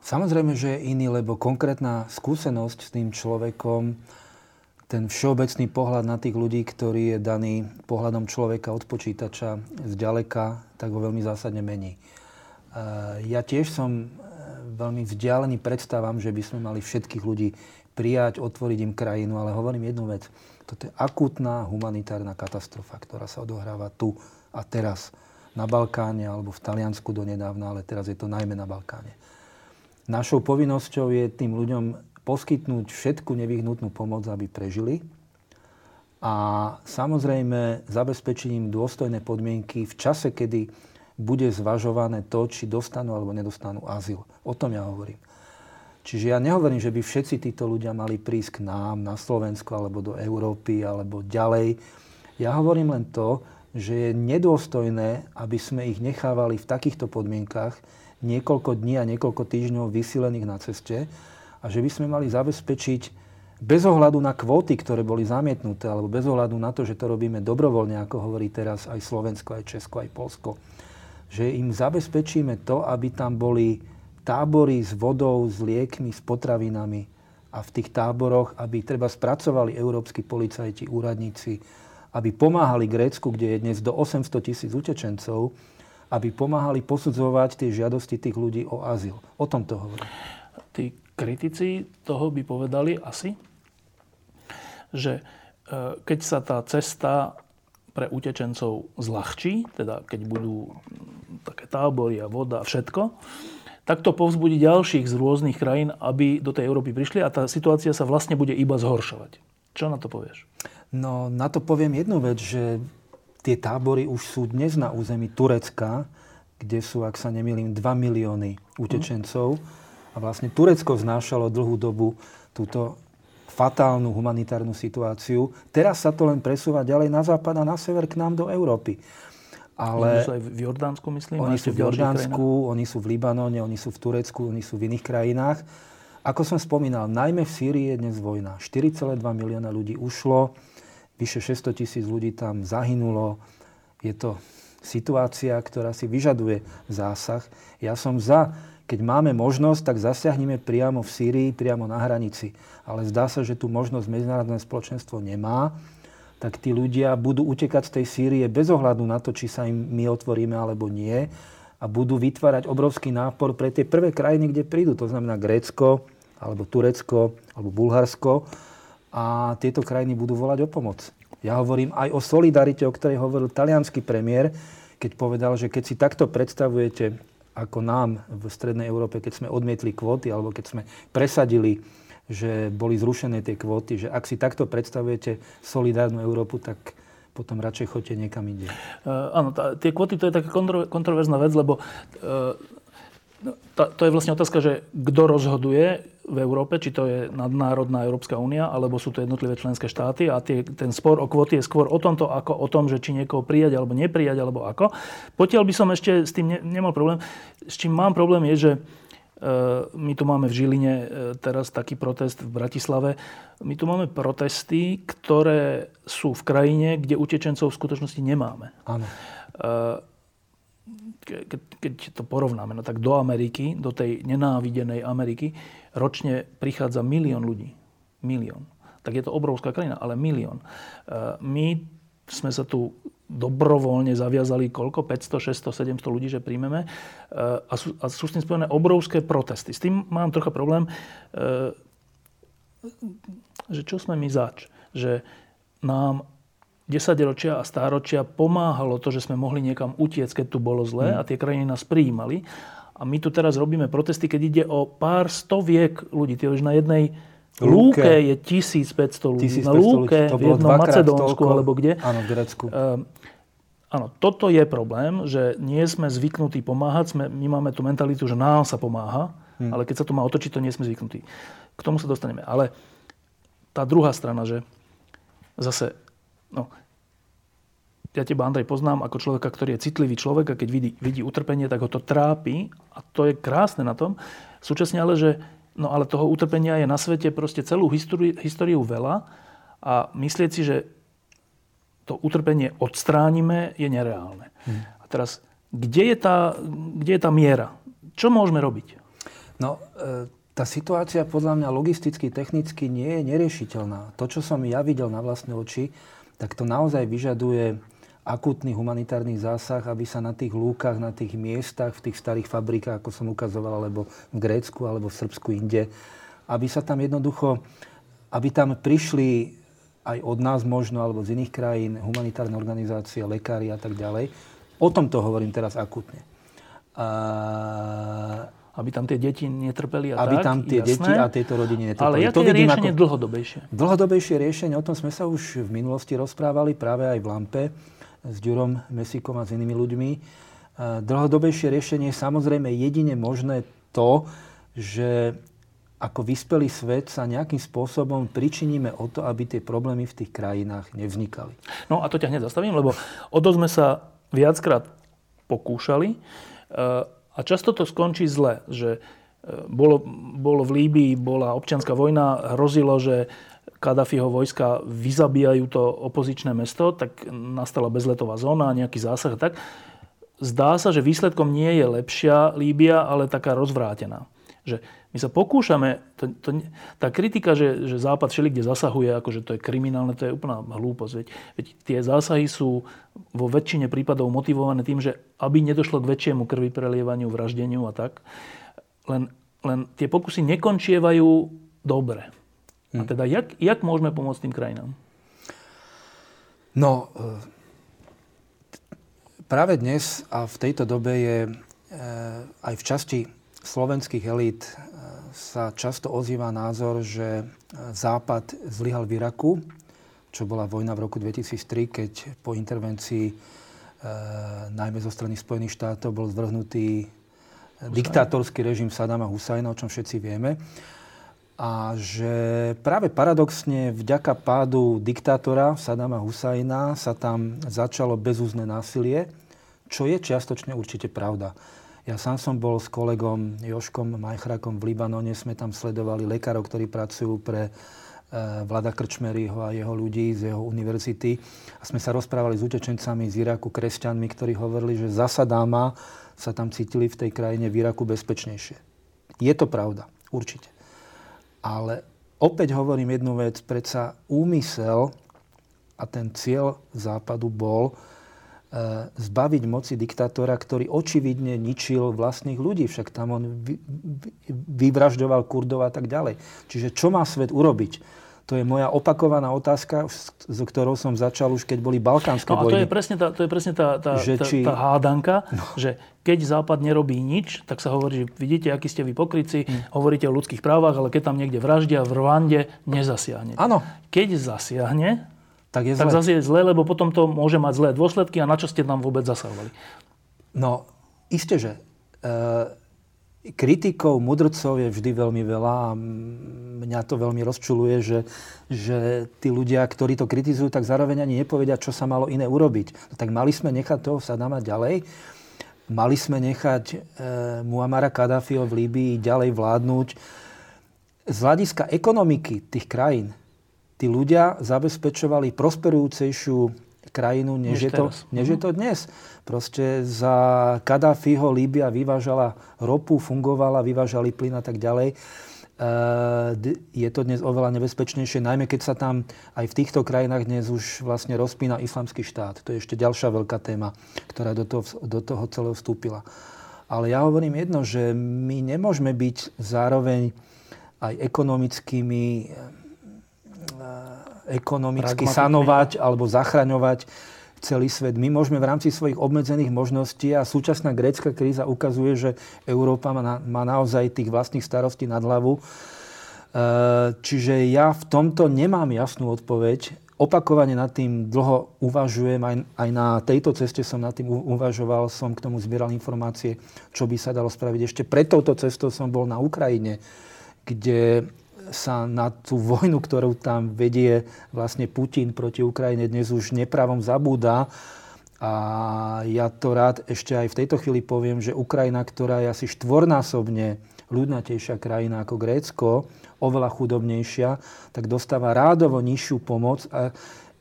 Samozrejme, že je iný, lebo konkrétna skúsenosť s tým človekom, ten všeobecný pohľad na tých ľudí, ktorý je daný pohľadom človeka od počítača zďaleka, tak ho veľmi zásadne mení. Ja tiež som veľmi vzdialený predstavám, že by sme mali všetkých ľudí prijať, otvoriť im krajinu, ale hovorím jednu vec. Toto je akútna humanitárna katastrofa, ktorá sa odohráva tu a teraz. Na Balkáne alebo v Taliansku donedávna, ale teraz je to najmä na Balkáne. Našou povinnosťou je tým ľuďom poskytnúť všetku nevyhnutnú pomoc, aby prežili. A samozrejme zabezpečením dôstojné podmienky v čase, kedy bude zvažované to, či dostanú alebo nedostanú azyl. O tom ja hovorím. Čiže ja nehovorím, že by všetci títo ľudia mali prísť k nám na Slovensko alebo do Európy alebo ďalej. Ja hovorím len to, že je nedôstojné, aby sme ich nechávali v takýchto podmienkach niekoľko dní a niekoľko týždňov vysilených na ceste a že by sme mali zabezpečiť bez ohľadu na kvóty, ktoré boli zamietnuté alebo bez ohľadu na to, že to robíme dobrovoľne, ako hovorí teraz aj Slovensko, aj Česko, aj Poľsko, že im zabezpečíme to, aby tam boli tábory s vodou, s liekmi, s potravinami a v tých táboroch, aby treba spracovali európski policajti, úradníci, aby pomáhali Grécku, kde je dnes do osemsto tisíc utečencov, aby pomáhali posudzovať tie žiadosti tých ľudí o azyl. O tom to hovorím. Tí kritici toho by povedali asi, že keď sa tá cesta pre utečencov zľahčí, teda keď budú také tábory a voda a všetko, tak to povzbudí ďalších z rôznych krajín, aby do tej Európy prišli a tá situácia sa vlastne bude iba zhoršovať. Čo na to povieš? No, na to poviem jednu vec, že tie tábory už sú dnes na území Turecka, kde sú, ak sa nemýlim, dva milióny utečencov. A vlastne Turecko znášalo dlhú dobu túto fatálnu humanitárnu situáciu. Teraz sa to len presúva ďalej na západ a na sever k nám do Európy. Ale oni sú aj v Jordánsku, myslím? Oni sú v Jordánsku, oni sú v Libanone, oni sú v Turecku, oni sú v iných krajinách. Ako som spomínal, najmä v Sýrii je dnes vojna. štyri celé dva milióna ľudí ušlo, vyše šesťsto tisíc ľudí tam zahynulo. Je to situácia, ktorá si vyžaduje zásah. Ja som za, keď máme možnosť, tak zasiahneme priamo v Sýrii, priamo na hranici. Ale zdá sa, že tú možnosť medzinárodné spoločenstvo nemá. Tak tí ľudia budú utekať z tej Sýrie bez ohľadu na to, či sa im my otvoríme alebo nie. A budú vytvárať obrovský nápor pre tie prvé krajiny, kde prídu. To znamená Grécko, alebo Turecko, alebo Bulharsko. A tieto krajiny budú volať o pomoc. Ja hovorím aj o solidarite, o ktorej hovoril taliansky premiér, keď povedal, že keď si takto predstavujete, ako nám v Strednej Európe, keď sme odmietli kvóty, alebo keď sme presadili, že boli zrušené tie kvóty, že ak si takto predstavujete solidárnu Európu, tak potom radšej choďte niekam inde. Uh, áno, tá, tie kvóty to je taká kontro, kontroverzná vec, lebo uh, tá, to je vlastne otázka, že kto rozhoduje v Európe, či to je nadnárodná Európska únia, alebo sú to jednotlivé členské štáty a tie, ten spor o kvóty je skôr o tomto, ako o tom, že či niekoho prijať alebo neprijať, alebo ako. Potiaľ by som ešte s tým ne, nemal problém. S čím mám problém je, že my tu máme v Žiline teraz taký protest v Bratislave. My tu máme protesty, ktoré sú v krajine, kde utečencov v skutočnosti nemáme. Áno. Ke, keď to porovnáme, no tak do Ameriky, do tej nenávidenej Ameriky, ročne prichádza milión ľudí. Milión. Tak je to obrovská krajina, ale milión. My sme sa tu dobrovoľne zaviazali koľko? päťsto, šesťsto, sedemsto ľudí, že príjmeme. A sú, a sú s tým spojené obrovské protesty. S tým mám trocha problém, že čo sme my zač? Že nám desaťročia a stáročia pomáhalo to, že sme mohli niekam utiecť, keď tu bolo zlé a tie krajiny nás prijímali. A my tu teraz robíme protesty, keď ide o pár stoviek ľudí. Tiež na jednej Lúke. Lúke je tisícpäťsto ľudí. tisícpäťsto na Lúke, ľudí. V jednom Macedónsku, alebo kde. Áno, v Grécku. Uh, áno, toto je problém, že nie sme zvyknutí pomáhať. Sme, my máme tú mentalitu, že nám sa pomáha, hmm. ale keď sa to má otočiť, to nie sme zvyknutí. K tomu sa dostaneme. Ale tá druhá strana, že zase, no, ja teba, Andrej, poznám ako človeka, ktorý je citlivý človek a keď vidí, vidí utrpenie, tak ho to trápi a to je krásne na tom. Súčasne ale, že no ale toho utrpenia je na svete proste celú históriu, históriu veľa a myslieť si, že to utrpenie odstránime, je nereálne. Hmm. A teraz, kde je tá, kde je tá miera? Čo môžeme robiť? No, tá situácia podľa mňa logisticky, technicky nie je neriešiteľná. To, čo som ja videl na vlastné oči, tak to naozaj vyžaduje akútny humanitárny zásah, aby sa na tých lúkach, na tých miestach, v tých starých fabrikách, ako som ukazoval, alebo v Grécku, alebo v Srbsku, inde, aby sa tam jednoducho, aby tam prišli aj od nás možno, alebo z iných krajín, humanitárne organizácie, lekári a tak ďalej. O tom to hovorím teraz akútne. A, aby tam tie deti netrpeli a aby tak. Aby tam tie jasné, deti a tieto rodiny netrpeli. Ale ja to vidím riešenie ako dlhodobejšie. Dlhodobejšie riešenie, o tom sme sa už v minulosti rozprávali práve aj v Lampe s Ďurom Mesikom a s inými ľuďmi. Dlhodobejšie riešenie je samozrejme jedine možné to, že ako vyspelý svet sa nejakým spôsobom pričiníme o to, aby tie problémy v tých krajinách nevznikali. No a to ťa hneď zastavím, lebo o to sme sa viackrát pokúšali a často to skončí zle, že bolo, bolo v Líbii, bola občianska vojna, hrozilo, že Kadáfiho vojska vyzabíjajú to opozičné mesto, tak nastala bezletová zóna, nejaký zásah a tak. Zdá sa, že výsledkom nie je lepšia Líbia, ale taká rozvrátená. Že my sa pokúšame, to, to, tá kritika, že, že Západ všelikde zasahuje, akože to je kriminálne, to je úplná hlúposť. Veď, veď tie zásahy sú vo väčšine prípadov motivované tým, že aby nedošlo k väčšiemu krvi prelievaniu, vraždeniu a tak. Len, len tie pokusy nekončievajú dobre. A teda, jak, jak môžeme pomôcť tým krajinám? No... E- Práve dnes a v tejto dobe je e, aj v časti slovenských elít e, sa často ozýva názor, že Západ zlyhal v Iraku, čo bola vojna v roku dvetisíctri, keď po intervencii e, najmä zo strany Spojených štátov bol zvrhnutý Husajn. Diktátorský režim Sadama Husajna, o čom všetci vieme. A že práve paradoxne vďaka pádu diktátora Sadama Husajna sa tam začalo bezúzne násilie, čo je čiastočne určite pravda. Ja sám som bol s kolegom Joškom Majchrakom v Libanone, sme tam sledovali lekárov, ktorí pracujú pre Vlada Krčmeryho a jeho ľudí z jeho univerzity. A sme sa rozprávali s utečencami z Iraku, kresťanmi, ktorí hovorili, že za Sadama sa tam cítili v tej krajine v Iraku bezpečnejšie. Je to pravda, určite. Ale opäť hovorím jednu vec, predsa úmysel a ten cieľ Západu bol zbaviť moci diktátora, ktorý očividne ničil vlastných ľudí. Však tam on vy, vyvražďoval Kurdov a tak ďalej. Čiže čo má svet urobiť? To je moja opakovaná otázka, so ktorou som začal už, keď boli balkánske no, vojny. No a to je presne tá, to je presne tá, tá, že tá, či... tá hádanka, no. Že keď Západ nerobí nič, tak sa hovorí, že vidíte, akí ste vy pokrytci, mm. hovoríte o ľudských právach, ale keď tam niekde vraždia, v Rwande nezasiahne. Áno. Keď zasiahne... Tak je zle. Tak zase je zle, lebo potom to môže mať zlé dôsledky a na čo ste tam vôbec zasahovali? No, isté, že e, kritikov, mudrcov je vždy veľmi veľa a mňa to veľmi rozčuluje, že, že tí ľudia, ktorí to kritizujú, tak zároveň ani nepovedia, čo sa malo iné urobiť. No, tak mali sme nechať toho Sadama ďalej, mali sme nechať e, Muammara Kadáfiho v Líbii ďalej vládnuť. Z hľadiska ekonomiky tých krajín tí ľudia zabezpečovali prosperujúcejšiu krajinu, než, než, je, to, než je to dnes. Proste za Kadáfiho Líbia vyvážala ropu, fungovala, vyvážali plyn a tak ďalej. Je to dnes oveľa nebezpečnejšie, najmä keď sa tam aj v týchto krajinách dnes už vlastne rozpína islamský štát. To je ešte ďalšia veľká téma, ktorá do toho, do toho celého vstúpila. Ale ja hovorím jedno, že my nemôžeme byť zároveň aj ekonomickými... ekonomicky sanovať alebo zachraňovať celý svet. My môžeme v rámci svojich obmedzených možností a súčasná grécka kríza ukazuje, že Európa má, na, má naozaj tých vlastných starostí nad hlavu. E, čiže ja v tomto nemám jasnú odpoveď. Opakovane nad tým dlho uvažujem. Aj, aj na tejto ceste som nad tým uvažoval. Som k tomu zbieral informácie, čo by sa dalo spraviť. Ešte pred touto cestou som bol na Ukrajine, kde... sa na tú vojnu, ktorú tam vedie vlastne Putin proti Ukrajine, dnes už neprávom zabúda. A ja to rád ešte aj v tejto chvíli poviem, že Ukrajina, ktorá je asi štvornásobne ľudnatejšia krajina ako Grécko, oveľa chudobnejšia, tak dostáva rádovo nižšiu pomoc a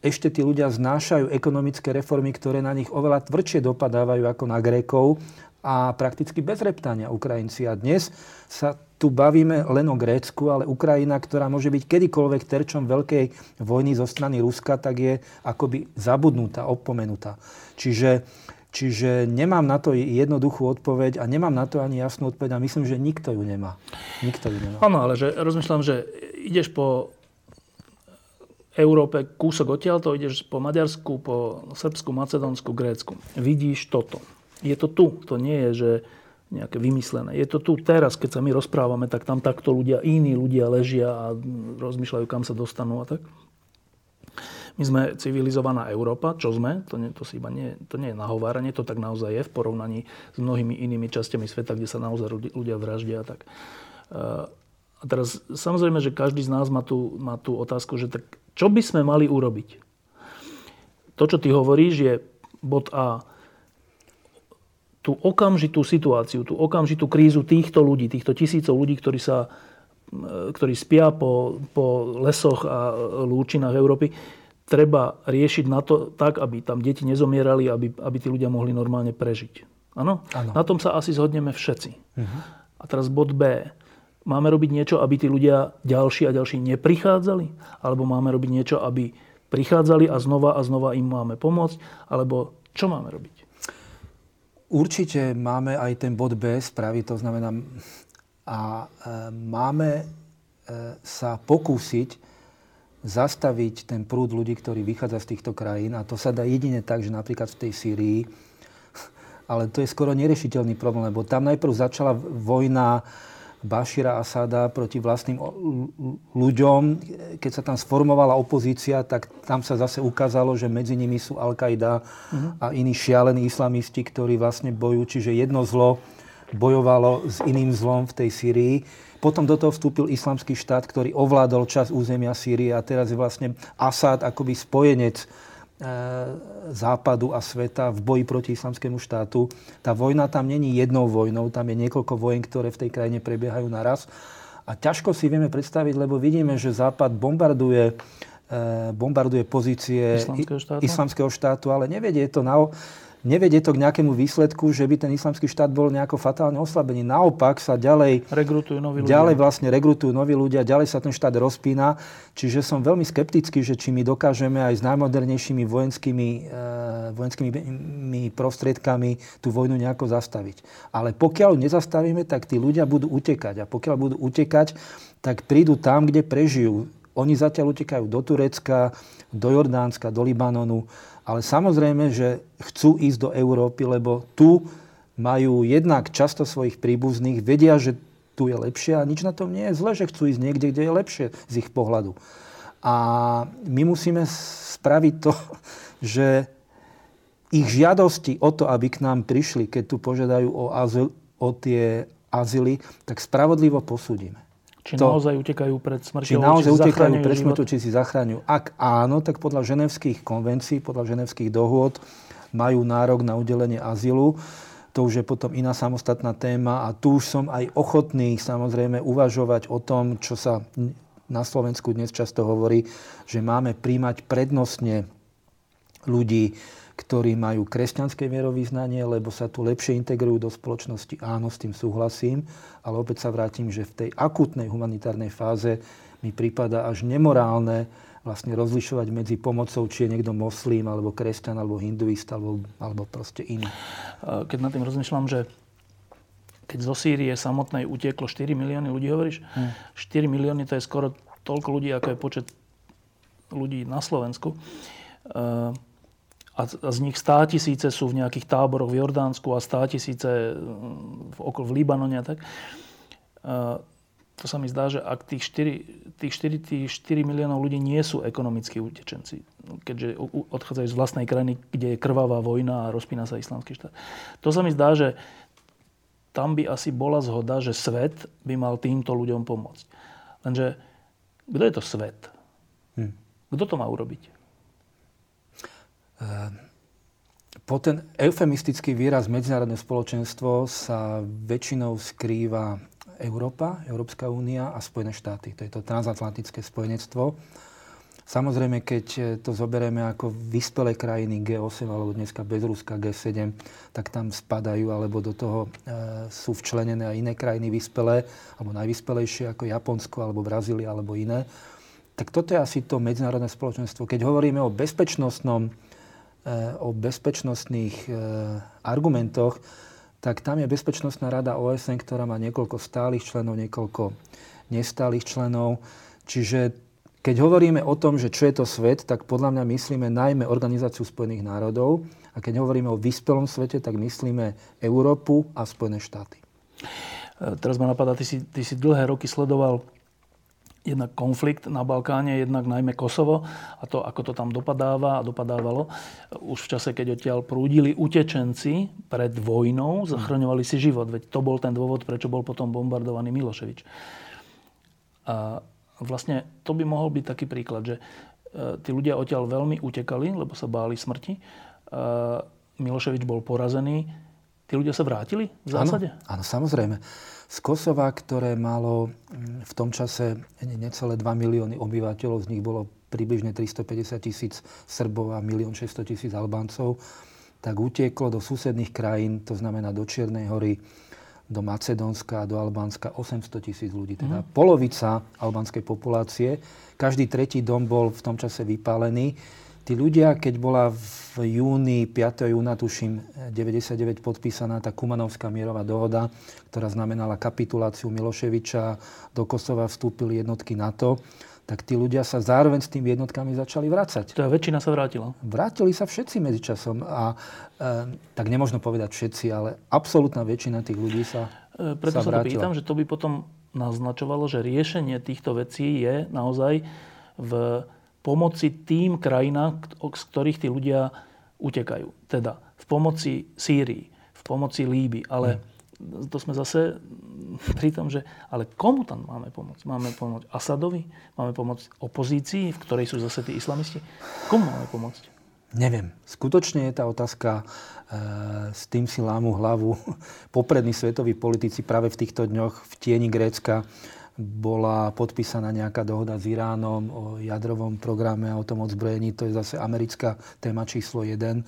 ešte tí ľudia znášajú ekonomické reformy, ktoré na nich oveľa tvrdšie dopadávajú ako na Grékov a prakticky bez reptania Ukrajinci. A dnes sa tu bavíme len o Grécku, ale Ukrajina, ktorá môže byť kedykoľvek terčom veľkej vojny zo strany Ruska, tak je akoby zabudnutá, opomenutá. Čiže, čiže nemám na to jednoduchú odpoveď a nemám na to ani jasnú odpoveď a myslím, že nikto ju nemá. Nikto ju nemá. Áno, ale že rozmýšľam, že ideš po Európe kúsok odtiaľto, ideš po Maďarsku, po Srbsku, Macedónsku, Grécku. Vidíš toto. Je to tu. To nie je, že nejaké vymyslené. Je to tu teraz, keď sa my rozprávame, tak tam takto ľudia, iní ľudia ležia a rozmýšľajú, kam sa dostanú a tak. My sme civilizovaná Európa, čo sme, to nie, to si iba nie, to nie je nahováranie, to tak naozaj je v porovnaní s mnohými inými častiami sveta, kde sa naozaj ľudia vraždia a tak. A teraz samozrejme, že každý z nás má tú, má tú otázku, že tak čo by sme mali urobiť? To, čo ty hovoríš, je bod A. Tú okamžitú situáciu, tú okamžitú krízu týchto ľudí, týchto tisícov ľudí, ktorí, sa, ktorí spia po, po lesoch a lúčinách Európy, treba riešiť na to tak, aby tam deti nezomierali, aby, aby tí ľudia mohli normálne prežiť. Áno? Na tom sa asi zhodneme všetci. Uh-huh. A teraz bod B. Máme robiť niečo, aby tí ľudia ďalší a ďalší neprichádzali? Alebo máme robiť niečo, aby prichádzali a znova a znova im máme pomôcť? Alebo čo máme robiť? Určite máme aj ten bod B spraviť, to znamená, a máme sa pokúsiť zastaviť ten prúd ľudí, ktorý vychádza z týchto krajín. A to sa dá jedine tak, že napríklad v tej Sýrii, ale to je skoro neriešiteľný problém, lebo tam najprv začala vojna Bašíra Asada proti vlastným ľuďom. Keď sa tam sformovala opozícia, tak tam sa zase ukázalo, že medzi nimi sú Al-Kaida uh-huh. a iní šialení islamisti, ktorí vlastne bojujú. Čiže jedno zlo bojovalo s iným zlom v tej Sýrii. Potom do toho vstúpil Islamský štát, ktorý ovládol časť územia Sýrie a teraz je vlastne Asad akoby spojenec Západu a sveta v boji proti Islamskému štátu. Tá vojna tam není jednou vojnou, tam je niekoľko vojen, ktoré v tej krajine prebiehajú naraz. A ťažko si vieme predstaviť, lebo vidíme, že Západ bombarduje, bombarduje pozície Islamského štátu? Islamského štátu, ale nevedie to, na, nevedie to k nejakému výsledku, že by ten Islamský štát bol nejako fatálne oslabený. Naopak sa ďalej rekrutujú noví ľudia, ďalej vlastne rekrutujú noví ľudia, ďalej sa ten štát rozpína. Čiže som veľmi skeptický, že či my dokážeme aj s najmodernejšími vojenskými, e, vojenskými prostriedkami tú vojnu nejako zastaviť. Ale pokiaľ nezastavíme, tak tí ľudia budú utekať. A pokiaľ budú utekať, tak prídu tam, kde prežijú. Oni zatiaľ utekajú do Turecka, do Jordánska, do Libanonu. Ale samozrejme, že chcú ísť do Európy, lebo tu majú jednak často svojich príbuzných, vedia, že tu je lepšie a nič na tom nie je zle, že chcú ísť niekde, kde je lepšie z ich pohľadu. A my musíme spraviť to, že ich žiadosti o to, aby k nám prišli, keď tu požiadajú o, azyl, o tie azyly, tak spravodlivo posúdime. Či to, naozaj utekajú pred smrťou, či naozaj či utekajú pred smrťou, či si zachráňujú. Ak áno, tak podľa ženevských konvencií, podľa ženevských dohôd majú nárok na udelenie azylu. To už je potom iná samostatná téma a tu už som aj ochotný samozrejme uvažovať o tom, čo sa na Slovensku dnes často hovorí, že máme príjmať prednostne ľudí, ktorí majú kresťanské vierovyznanie, lebo sa tu lepšie integrujú do spoločnosti. Áno, s tým súhlasím, ale opäť sa vrátim, že v tej akútnej humanitárnej fáze mi prípada až nemorálne vlastne rozlišovať medzi pomocou, či je niekto moslím, alebo kresťan, alebo hinduist, alebo, alebo proste iný. Keď nad tým rozmýšľam, že keď zo Sýrie samotnej utieklo štyri milióny ľudí, hovoríš? Hmm. štyri milióny, to je skoro toľko ľudí, ako je počet ľudí na Slovensku. A z nich státisíce sú v nejakých táboroch v Jordánsku a státisíce v, v Libanone a tak. E, to sa mi zdá, že ak tých štyri, tých štyri, tých štyri miliónov ľudí nie sú ekonomickí utečenci, keďže odchádzajú z vlastnej krajiny, kde je krvavá vojna a rozpína sa Islamský štát. To sa mi zdá, že tam by asi bola zhoda, že svet by mal týmto ľuďom pomôcť. Lenže kto je to svet? Hm. Kto to má urobiť? Po ten eufemistický výraz medzinárodné spoločenstvo sa väčšinou skrýva Európa, Európska únia a Spojené štáty. To je to transatlantické spojenectvo. Samozrejme, keď to zoberieme ako vyspelé krajiny gé osem alebo dneska bez Ruska gé sedem, tak tam spadajú alebo do toho e, sú včlenené aj iné krajiny vyspelé alebo najvyspelejšie ako Japonsko alebo Brazília alebo iné. Tak toto je asi to medzinárodné spoločenstvo. Keď hovoríme o bezpečnostnom o bezpečnostných e, argumentoch, tak tam je Bezpečnostná rada ó es en, ktorá má niekoľko stálych členov, niekoľko nestálych členov. Čiže keď hovoríme o tom, že čo je to svet, tak podľa mňa myslíme najmä Organizáciu spojených národov a keď hovoríme o vyspelom svete, tak myslíme Európu a Spojené štáty. Teraz ma napadá, ty si, ty si dlhé roky sledoval jednak konflikt na Balkáne, jednak najmä Kosovo a to, ako to tam dopadáva a dopadávalo. Už v čase, keď odtiaľ prúdili utečenci pred vojnou, zachraňovali si život. Veď to bol ten dôvod, prečo bol potom bombardovaný Miloševič. A vlastne to by mohol byť taký príklad, že tí ľudia odtiaľ veľmi utekali, lebo sa báli smrti. Miloševič bol porazený. Tí ľudia sa vrátili v zásade? Áno, áno, samozrejme. Z Kosova, ktoré malo v tom čase necelé dva milióny obyvateľov, z nich bolo približne tristopäťdesiat tisíc Srbov a milión šesťsto tisíc Albáncov, tak utieklo do susedných krajín, to znamená do Čiernej hory, do Macedónska a do Albánska osemsto tisíc ľudí. Teda mm. polovica albánskej populácie. Každý tretí dom bol v tom čase vypálený. Tí ľudia, keď bola v júni, piateho júna, tuším, deväťdesiatdeväť podpísaná tá Kumanovská mierová dohoda, ktorá znamenala kapituláciu Miloševiča, do Kosova vstúpili jednotky NATO, tak tí ľudia sa zároveň s tými jednotkami začali vracať. To je, väčšina sa vrátila? Vrátili sa všetci medzičasom. A e, tak nemôžno povedať všetci, ale absolútna väčšina tých ľudí sa, e, preto sa vrátila. Preto sa to pýtam, že to by potom naznačovalo, že riešenie týchto vecí je naozaj v pomoci tým krajinám, z ktorých tí ľudia utekajú. Teda v pomoci Sýrii, v pomoci Líbii, ale to sme zase pri tom, že ale komu tam máme pomôcť? Máme pomôcť Asadovi? Máme pomôcť opozícii, v ktorej sú zase tí islamisti? Komu máme pomôcť? Neviem. Skutočne je tá otázka, e, s tým si lámu hlavu. Poprední svetoví politici práve v týchto dňoch v tieni Grécka bola podpísaná nejaká dohoda s Iránom o jadrovom programe a o tom odzbrojení. To je zase americká téma číslo jeden.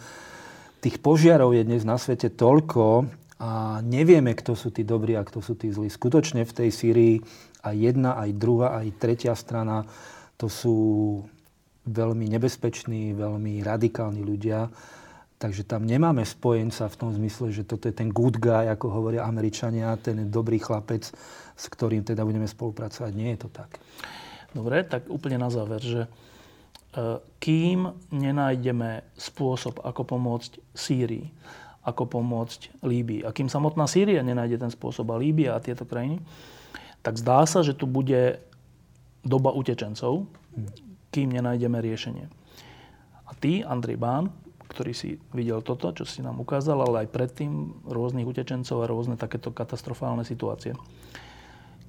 Tých požiarov je dnes na svete toľko a nevieme, kto sú tí dobrí a kto sú tí zlí. Skutočne v tej Sýrii aj jedna, aj druhá, aj tretia strana, to sú veľmi nebezpeční, veľmi radikálni ľudia. Takže tam nemáme spojenca v tom zmysle, že toto je ten good guy, ako hovoria Američania, ten dobrý chlapec, s ktorým teda budeme spolupracovať. Nie je to tak. Dobre, tak úplne na záver, že kým nenájdeme spôsob, ako pomôcť Sýrii, ako pomôcť Líbii, a kým samotná Sýria nenájde ten spôsob a Líbia a tieto krajiny, tak zdá sa, že tu bude doba utečencov, kým nenájdeme riešenie. A ty, Andrej Ban, ktorý si videl toto, čo si nám ukázal, ale aj predtým rôznych utečencov a rôzne takéto katastrofálne situácie.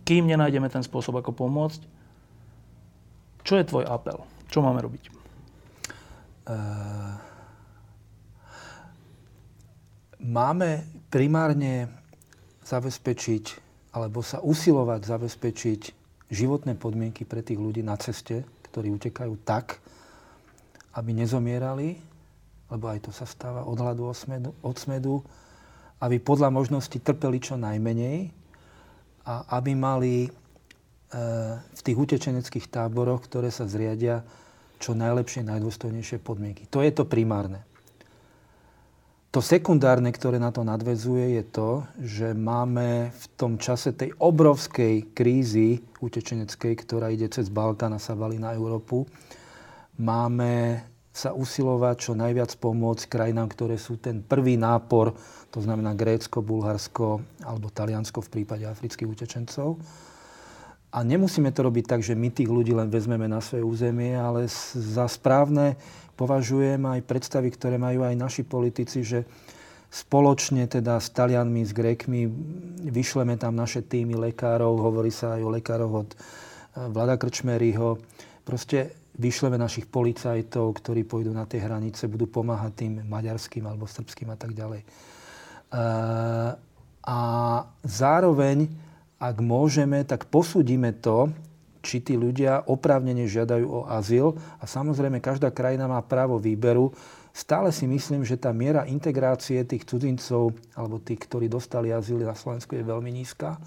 Kým nenájdeme ten spôsob, ako pomôcť, čo je tvoj apel? Čo máme robiť? Uh, máme primárne zabezpečiť, alebo sa usilovať zabezpečiť životné podmienky pre tých ľudí na ceste, ktorí utekajú tak, aby nezomierali, lebo aj to sa stáva, od hladu, od smedu, aby podľa možnosti trpeli čo najmenej a aby mali e, v tých utečeneckých táboroch, ktoré sa zriadia, čo najlepšie, najdôstojnejšie podmienky. To je to primárne. To sekundárne, ktoré na to nadväzuje, je to, že máme v tom čase tej obrovskej krízy utečeneckej, ktorá ide cez Balkán a sa valí na Európu, máme sa usilovať čo najviac pomôcť krajinám, ktoré sú ten prvý nápor, to znamená Grécko, Bulharsko alebo Taliansko v prípade afrických utečencov. A nemusíme to robiť tak, že my tých ľudí len vezmeme na svoje územie, ale za správne považujem aj predstavy, ktoré majú aj naši politici, že spoločne teda s Talianmi, s Grékmi vyšleme tam naše týmy lekárov, hovorí sa aj o lekároch od Vlada Krčmeryho. Proste vyšleme našich policajtov, ktorí pôjdu na tie hranice, budú pomáhať tým maďarským alebo srbským a tak ďalej. E, a zároveň, ak môžeme, tak posúdime to, či tí ľudia oprávnene žiadajú o azyl. A samozrejme, každá krajina má právo výberu. Stále si myslím, že tá miera integrácie tých cudzincov alebo tých, ktorí dostali azyl na Slovensku, je veľmi nízka.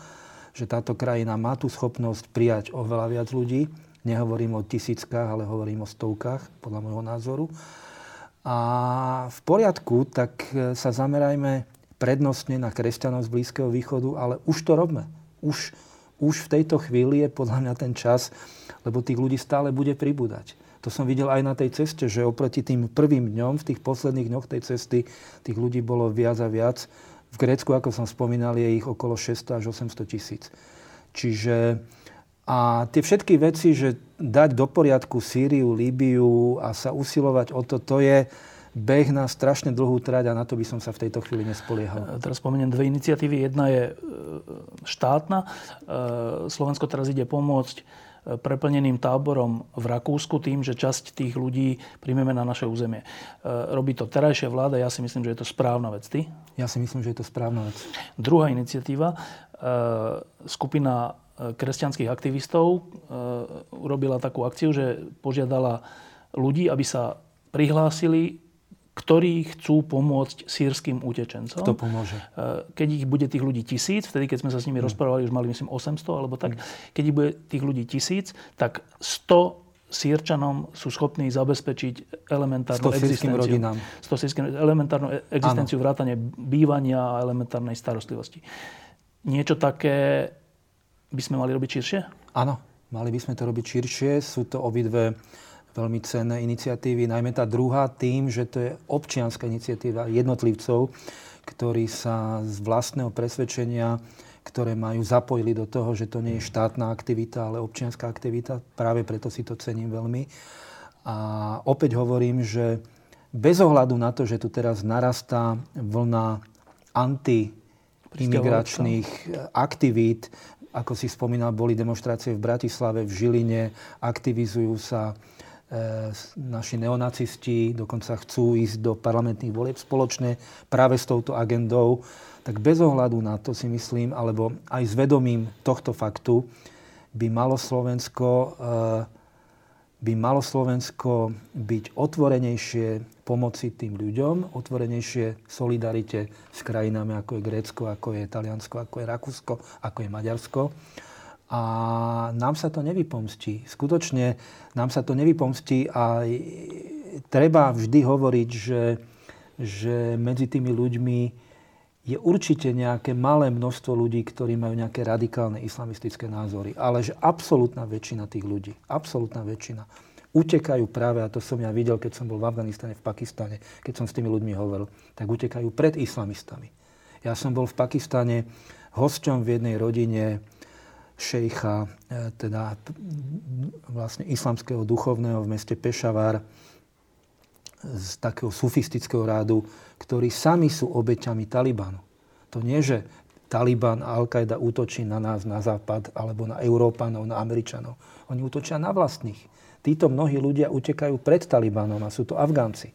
Že táto krajina má tú schopnosť prijať oveľa viac ľudí. Nehovorím o tisíckach, ale hovorím o stovkách, podľa môjho názoru. A v poriadku, tak sa zamerajme prednostne na kresťanov z Blízkeho východu, ale už to robme. Už, už v tejto chvíli je podľa mňa ten čas, lebo tých ľudí stále bude pribúdať. To som videl aj na tej ceste, že oproti tým prvým dňom, v tých posledných dňoch tej cesty, tých ľudí bolo viac a viac. V Grécku, ako som spomínal, je ich okolo šesťsto až osemsto tisíc. Čiže a tie všetky veci, že dať do poriadku Sýriu, Líbiu a sa usilovať o to, to je beh na strašne dlhú trať a na to by som sa v tejto chvíli nespoliehal. Teraz spomeniem dve iniciatívy. Jedna je štátna. Slovensko teraz ide pomôcť preplneným táborom v Rakúsku tým, že časť tých ľudí príjmeme na naše územie. Robí to terajšia vláda. Ja si myslím, že je to správna vec. Ty? Ja si myslím, že je to správna vec. Druhá iniciatíva. Skupina kresťanských aktivistov urobila takú akciu, že požiadala ľudí, aby sa prihlásili, ktorí chcú pomôcť sýrskym utečencom. Kto pomôže? Keď ich bude tých ľudí tisíc, vtedy, keď sme sa s nimi mm. rozprávali, už mali, myslím, osemsto, alebo tak, mm. keď ich bude tých ľudí tisíc, tak sto Sýrčanom sú schopní zabezpečiť elementárnu existenciu. Rodinám. sto sýrskym elementárnu existenciu, vrátane bývania a elementárnej starostlivosti. Niečo také by sme mali robiť širšie? Áno, mali by sme to robiť širšie. Sú to obidve veľmi cenné iniciatívy, najmä tá druhá tým, že to je občianska iniciatíva jednotlivcov, ktorí sa z vlastného presvedčenia, ktoré majú, zapojili do toho, že to nie je štátna aktivita, ale občianska aktivita. Práve preto si to cením veľmi. A opäť hovorím, že bez ohľadu na to, že tu teraz narastá vlna antiimigračných aktivít, ako si spomínal, boli demonštrácie v Bratislave, v Žiline, aktivizujú sa naši neonacisti, dokonca chcú ísť do parlamentných volieb spoločne práve s touto agendou, tak bez ohľadu na to si myslím, alebo aj s vedomím tohto faktu, by malo Slovensko, by malo Slovensko byť otvorenejšie pomoci tým ľuďom, otvorenejšie solidarite s krajinami, ako je Grécko, ako je Taliansko, ako je Rakúsko, ako je Maďarsko. A nám sa to nevypomstí. Skutočne nám sa to nevypomstí a treba vždy hovoriť, že, že medzi tými ľuďmi je určite nejaké malé množstvo ľudí, ktorí majú nejaké radikálne islamistické názory. Ale že absolútna väčšina tých ľudí, absolútna väčšina, utekajú práve, a to som ja videl, keď som bol v Afganistane, v Pakistane, keď som s tými ľuďmi hovoril, tak utekajú pred islamistami. Ja som bol v Pakistane hosťom v jednej rodine šejcha, teda vlastne islamského duchovného v meste Pešavár, z takého sufistického rádu, ktorí sami sú obeťami Talibanu. To nie, že Taliban a Al-Qaida útočí na nás, na Západ, alebo na Európanov, na Američanov. Oni útočia na vlastných. Títo mnohí ľudia utekajú pred Talibanom a sú to Afgánci.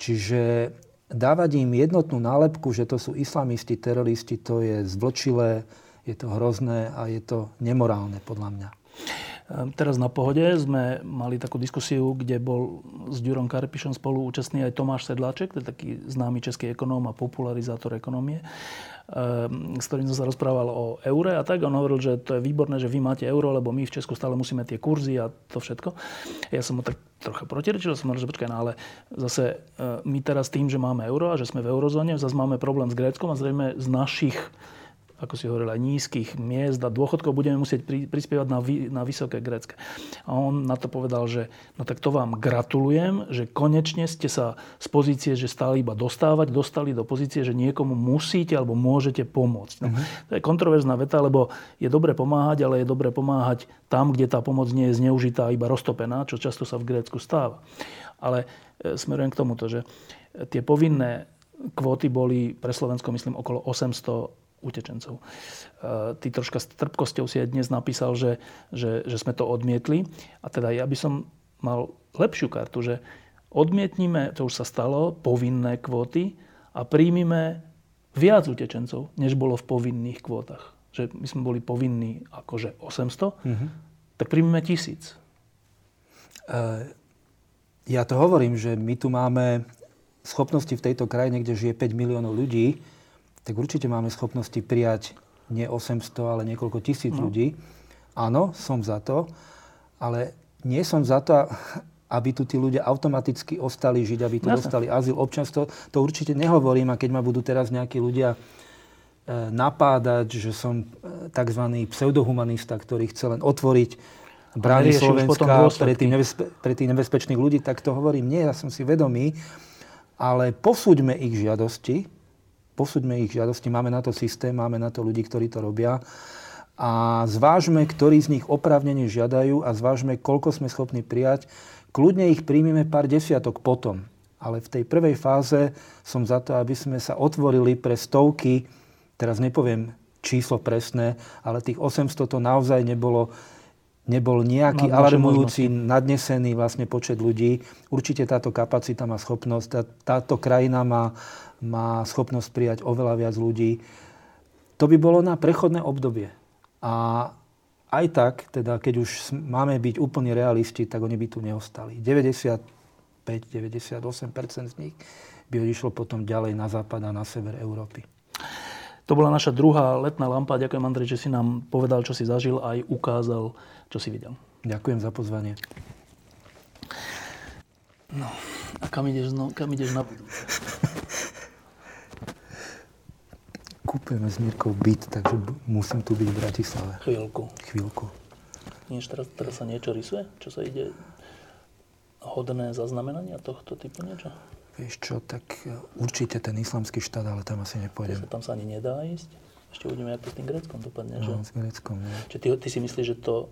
Čiže dávať im jednotnú nálepku, že to sú islamisti, teroristi, to je zvlčilé, je to hrozné a je to nemorálne, podľa mňa. Teraz na Pohode sme mali takú diskusiu, kde bol s Ďurom Karpišom spolu účastný aj Tomáš Sedláček, to je taký známy český ekonóm a popularizátor ekonomie, s ktorým som sa rozprával o eure a tak. On hovoril, že to je výborné, že vy máte euro, lebo my v Česku stále musíme tie kurzy a to všetko. Ja som mu tak trocha protirečil, som hovoril, že počkaj, no ale zase my teraz tým, že máme euro a že sme v eurozóne, zase máme problém s Gréckom a zrejme z našich, ako si hovorila, nízkych miest a dôchodkov budeme musieť pri, prispievať na, vy, na vysoké grécke. A on na to povedal, že no tak to vám gratulujem, že konečne ste sa z pozície, že stále iba dostávať, dostali do pozície, že niekomu musíte alebo môžete pomôcť. No, to je kontroverzná veta, lebo je dobre pomáhať, ale je dobre pomáhať tam, kde tá pomoc nie je zneužitá, iba roztopená, čo často sa v Grécku stáva. Ale e, smerujem k tomuto, že tie povinné kvóty boli pre Slovensko, myslím, okolo osemsto utečencov. Ty troška s trpkosťou si aj dnes napísal, že, že, že sme to odmietli. A teda ja by som mal lepšiu kartu, že odmietnime, čo už sa stalo, povinné kvóty a príjmime viac utečencov, než bolo v povinných kvótach. Že my sme boli povinní akože osemsto, mm-hmm. tak príjmime tisíc. E, ja to hovorím, že my tu máme schopnosti v tejto krajine, kde žije päť miliónov ľudí, tak určite máme schopnosti prijať nie osemsto, ale niekoľko tisíc no. ľudí. Áno, som za to, ale nie som za to, aby tu tí ľudia automaticky ostali žiť, aby tu no. dostali azyl, občianstvo. To určite nehovorím a keď ma budú teraz nejakí ľudia e, napádať, že som tzv. Pseudohumanista, ktorý chce len otvoriť brány Slovenska pre tých, nebezpe- pre tých nebezpečných ľudí, tak to hovorím nie, ja som si vedomý, ale posúďme ich žiadosti, Posúďme ich žiadosti, máme na to systém, máme na to ľudí, ktorí to robia a zvážme, ktorí z nich oprávnene žiadajú a zvážme, koľko sme schopní prijať. Kľudne ich príjmeme pár desiatok potom, ale v tej prvej fáze som za to, aby sme sa otvorili pre stovky, teraz nepoviem číslo presné, ale tých osemsto to naozaj nebolo, nebol nejaký alarmujúci, nadnesený vlastne počet ľudí. Určite táto kapacita má schopnosť, tá, táto krajina má má schopnosť prijať oveľa viac ľudí. To by bolo na prechodné obdobie. A aj tak, teda, keď už máme byť úplne realisti, tak oni by tu neostali. deväťdesiatpäť až deväťdesiatosem percent z nich by odišlo potom ďalej na západ a na sever Európy. To bola naša druhá letná lampa. Ďakujem, Andrej, že si nám povedal, čo si zažil a aj ukázal, čo si videl. Ďakujem za pozvanie. No, a kam ideš, no, kam ideš na budúce? Kúpujeme s Mírkou byt, takže musím tu byť v Bratislave. Chvíľku. Chvíľku. Niež teraz, teraz sa niečo rysuje? Čo sa ide? Hodné zaznamenania tohto typu niečo? Vieš čo, tak určite ten islamský štát, ale tam asi nepôjdem. Tam sa ani nedá ísť? Ešte uvidíme, jak to s tým Gréckom dopadne, že? No, s Gréckom, nie. Čiže ty, ty si myslíš, že to,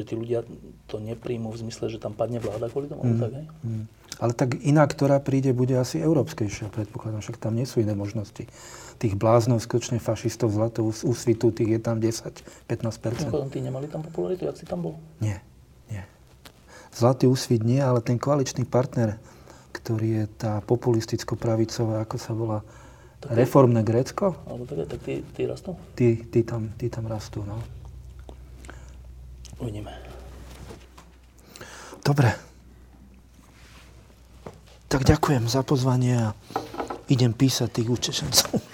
že tí ľudia to nepríjmú v zmysle, že tam padne vláda kvôli tomu? Mm. Tak, hej? Mm. Ale tak iná, ktorá príde, bude asi európskejšia, predpokladám, však tam nie sú iné možnosti. Tých bláznov, skutočne fašistov, zlatého úsvitu, tých je tam desať až pätnásť percent. No, tí nemali tam popularitu, jak si tam bol? Nie, nie. Zlatý úsvit nie, ale ten koaličný partner, ktorý je tá populisticko-pravicová, ako sa volá, tak reformné je Grécko. Alebo tak, tak tí, tí rastú? Tí, tí, tam, tí tam rastú, no. Uvidíme. Dobre. Tak ďakujem za pozvanie a idem písať tých účešencov.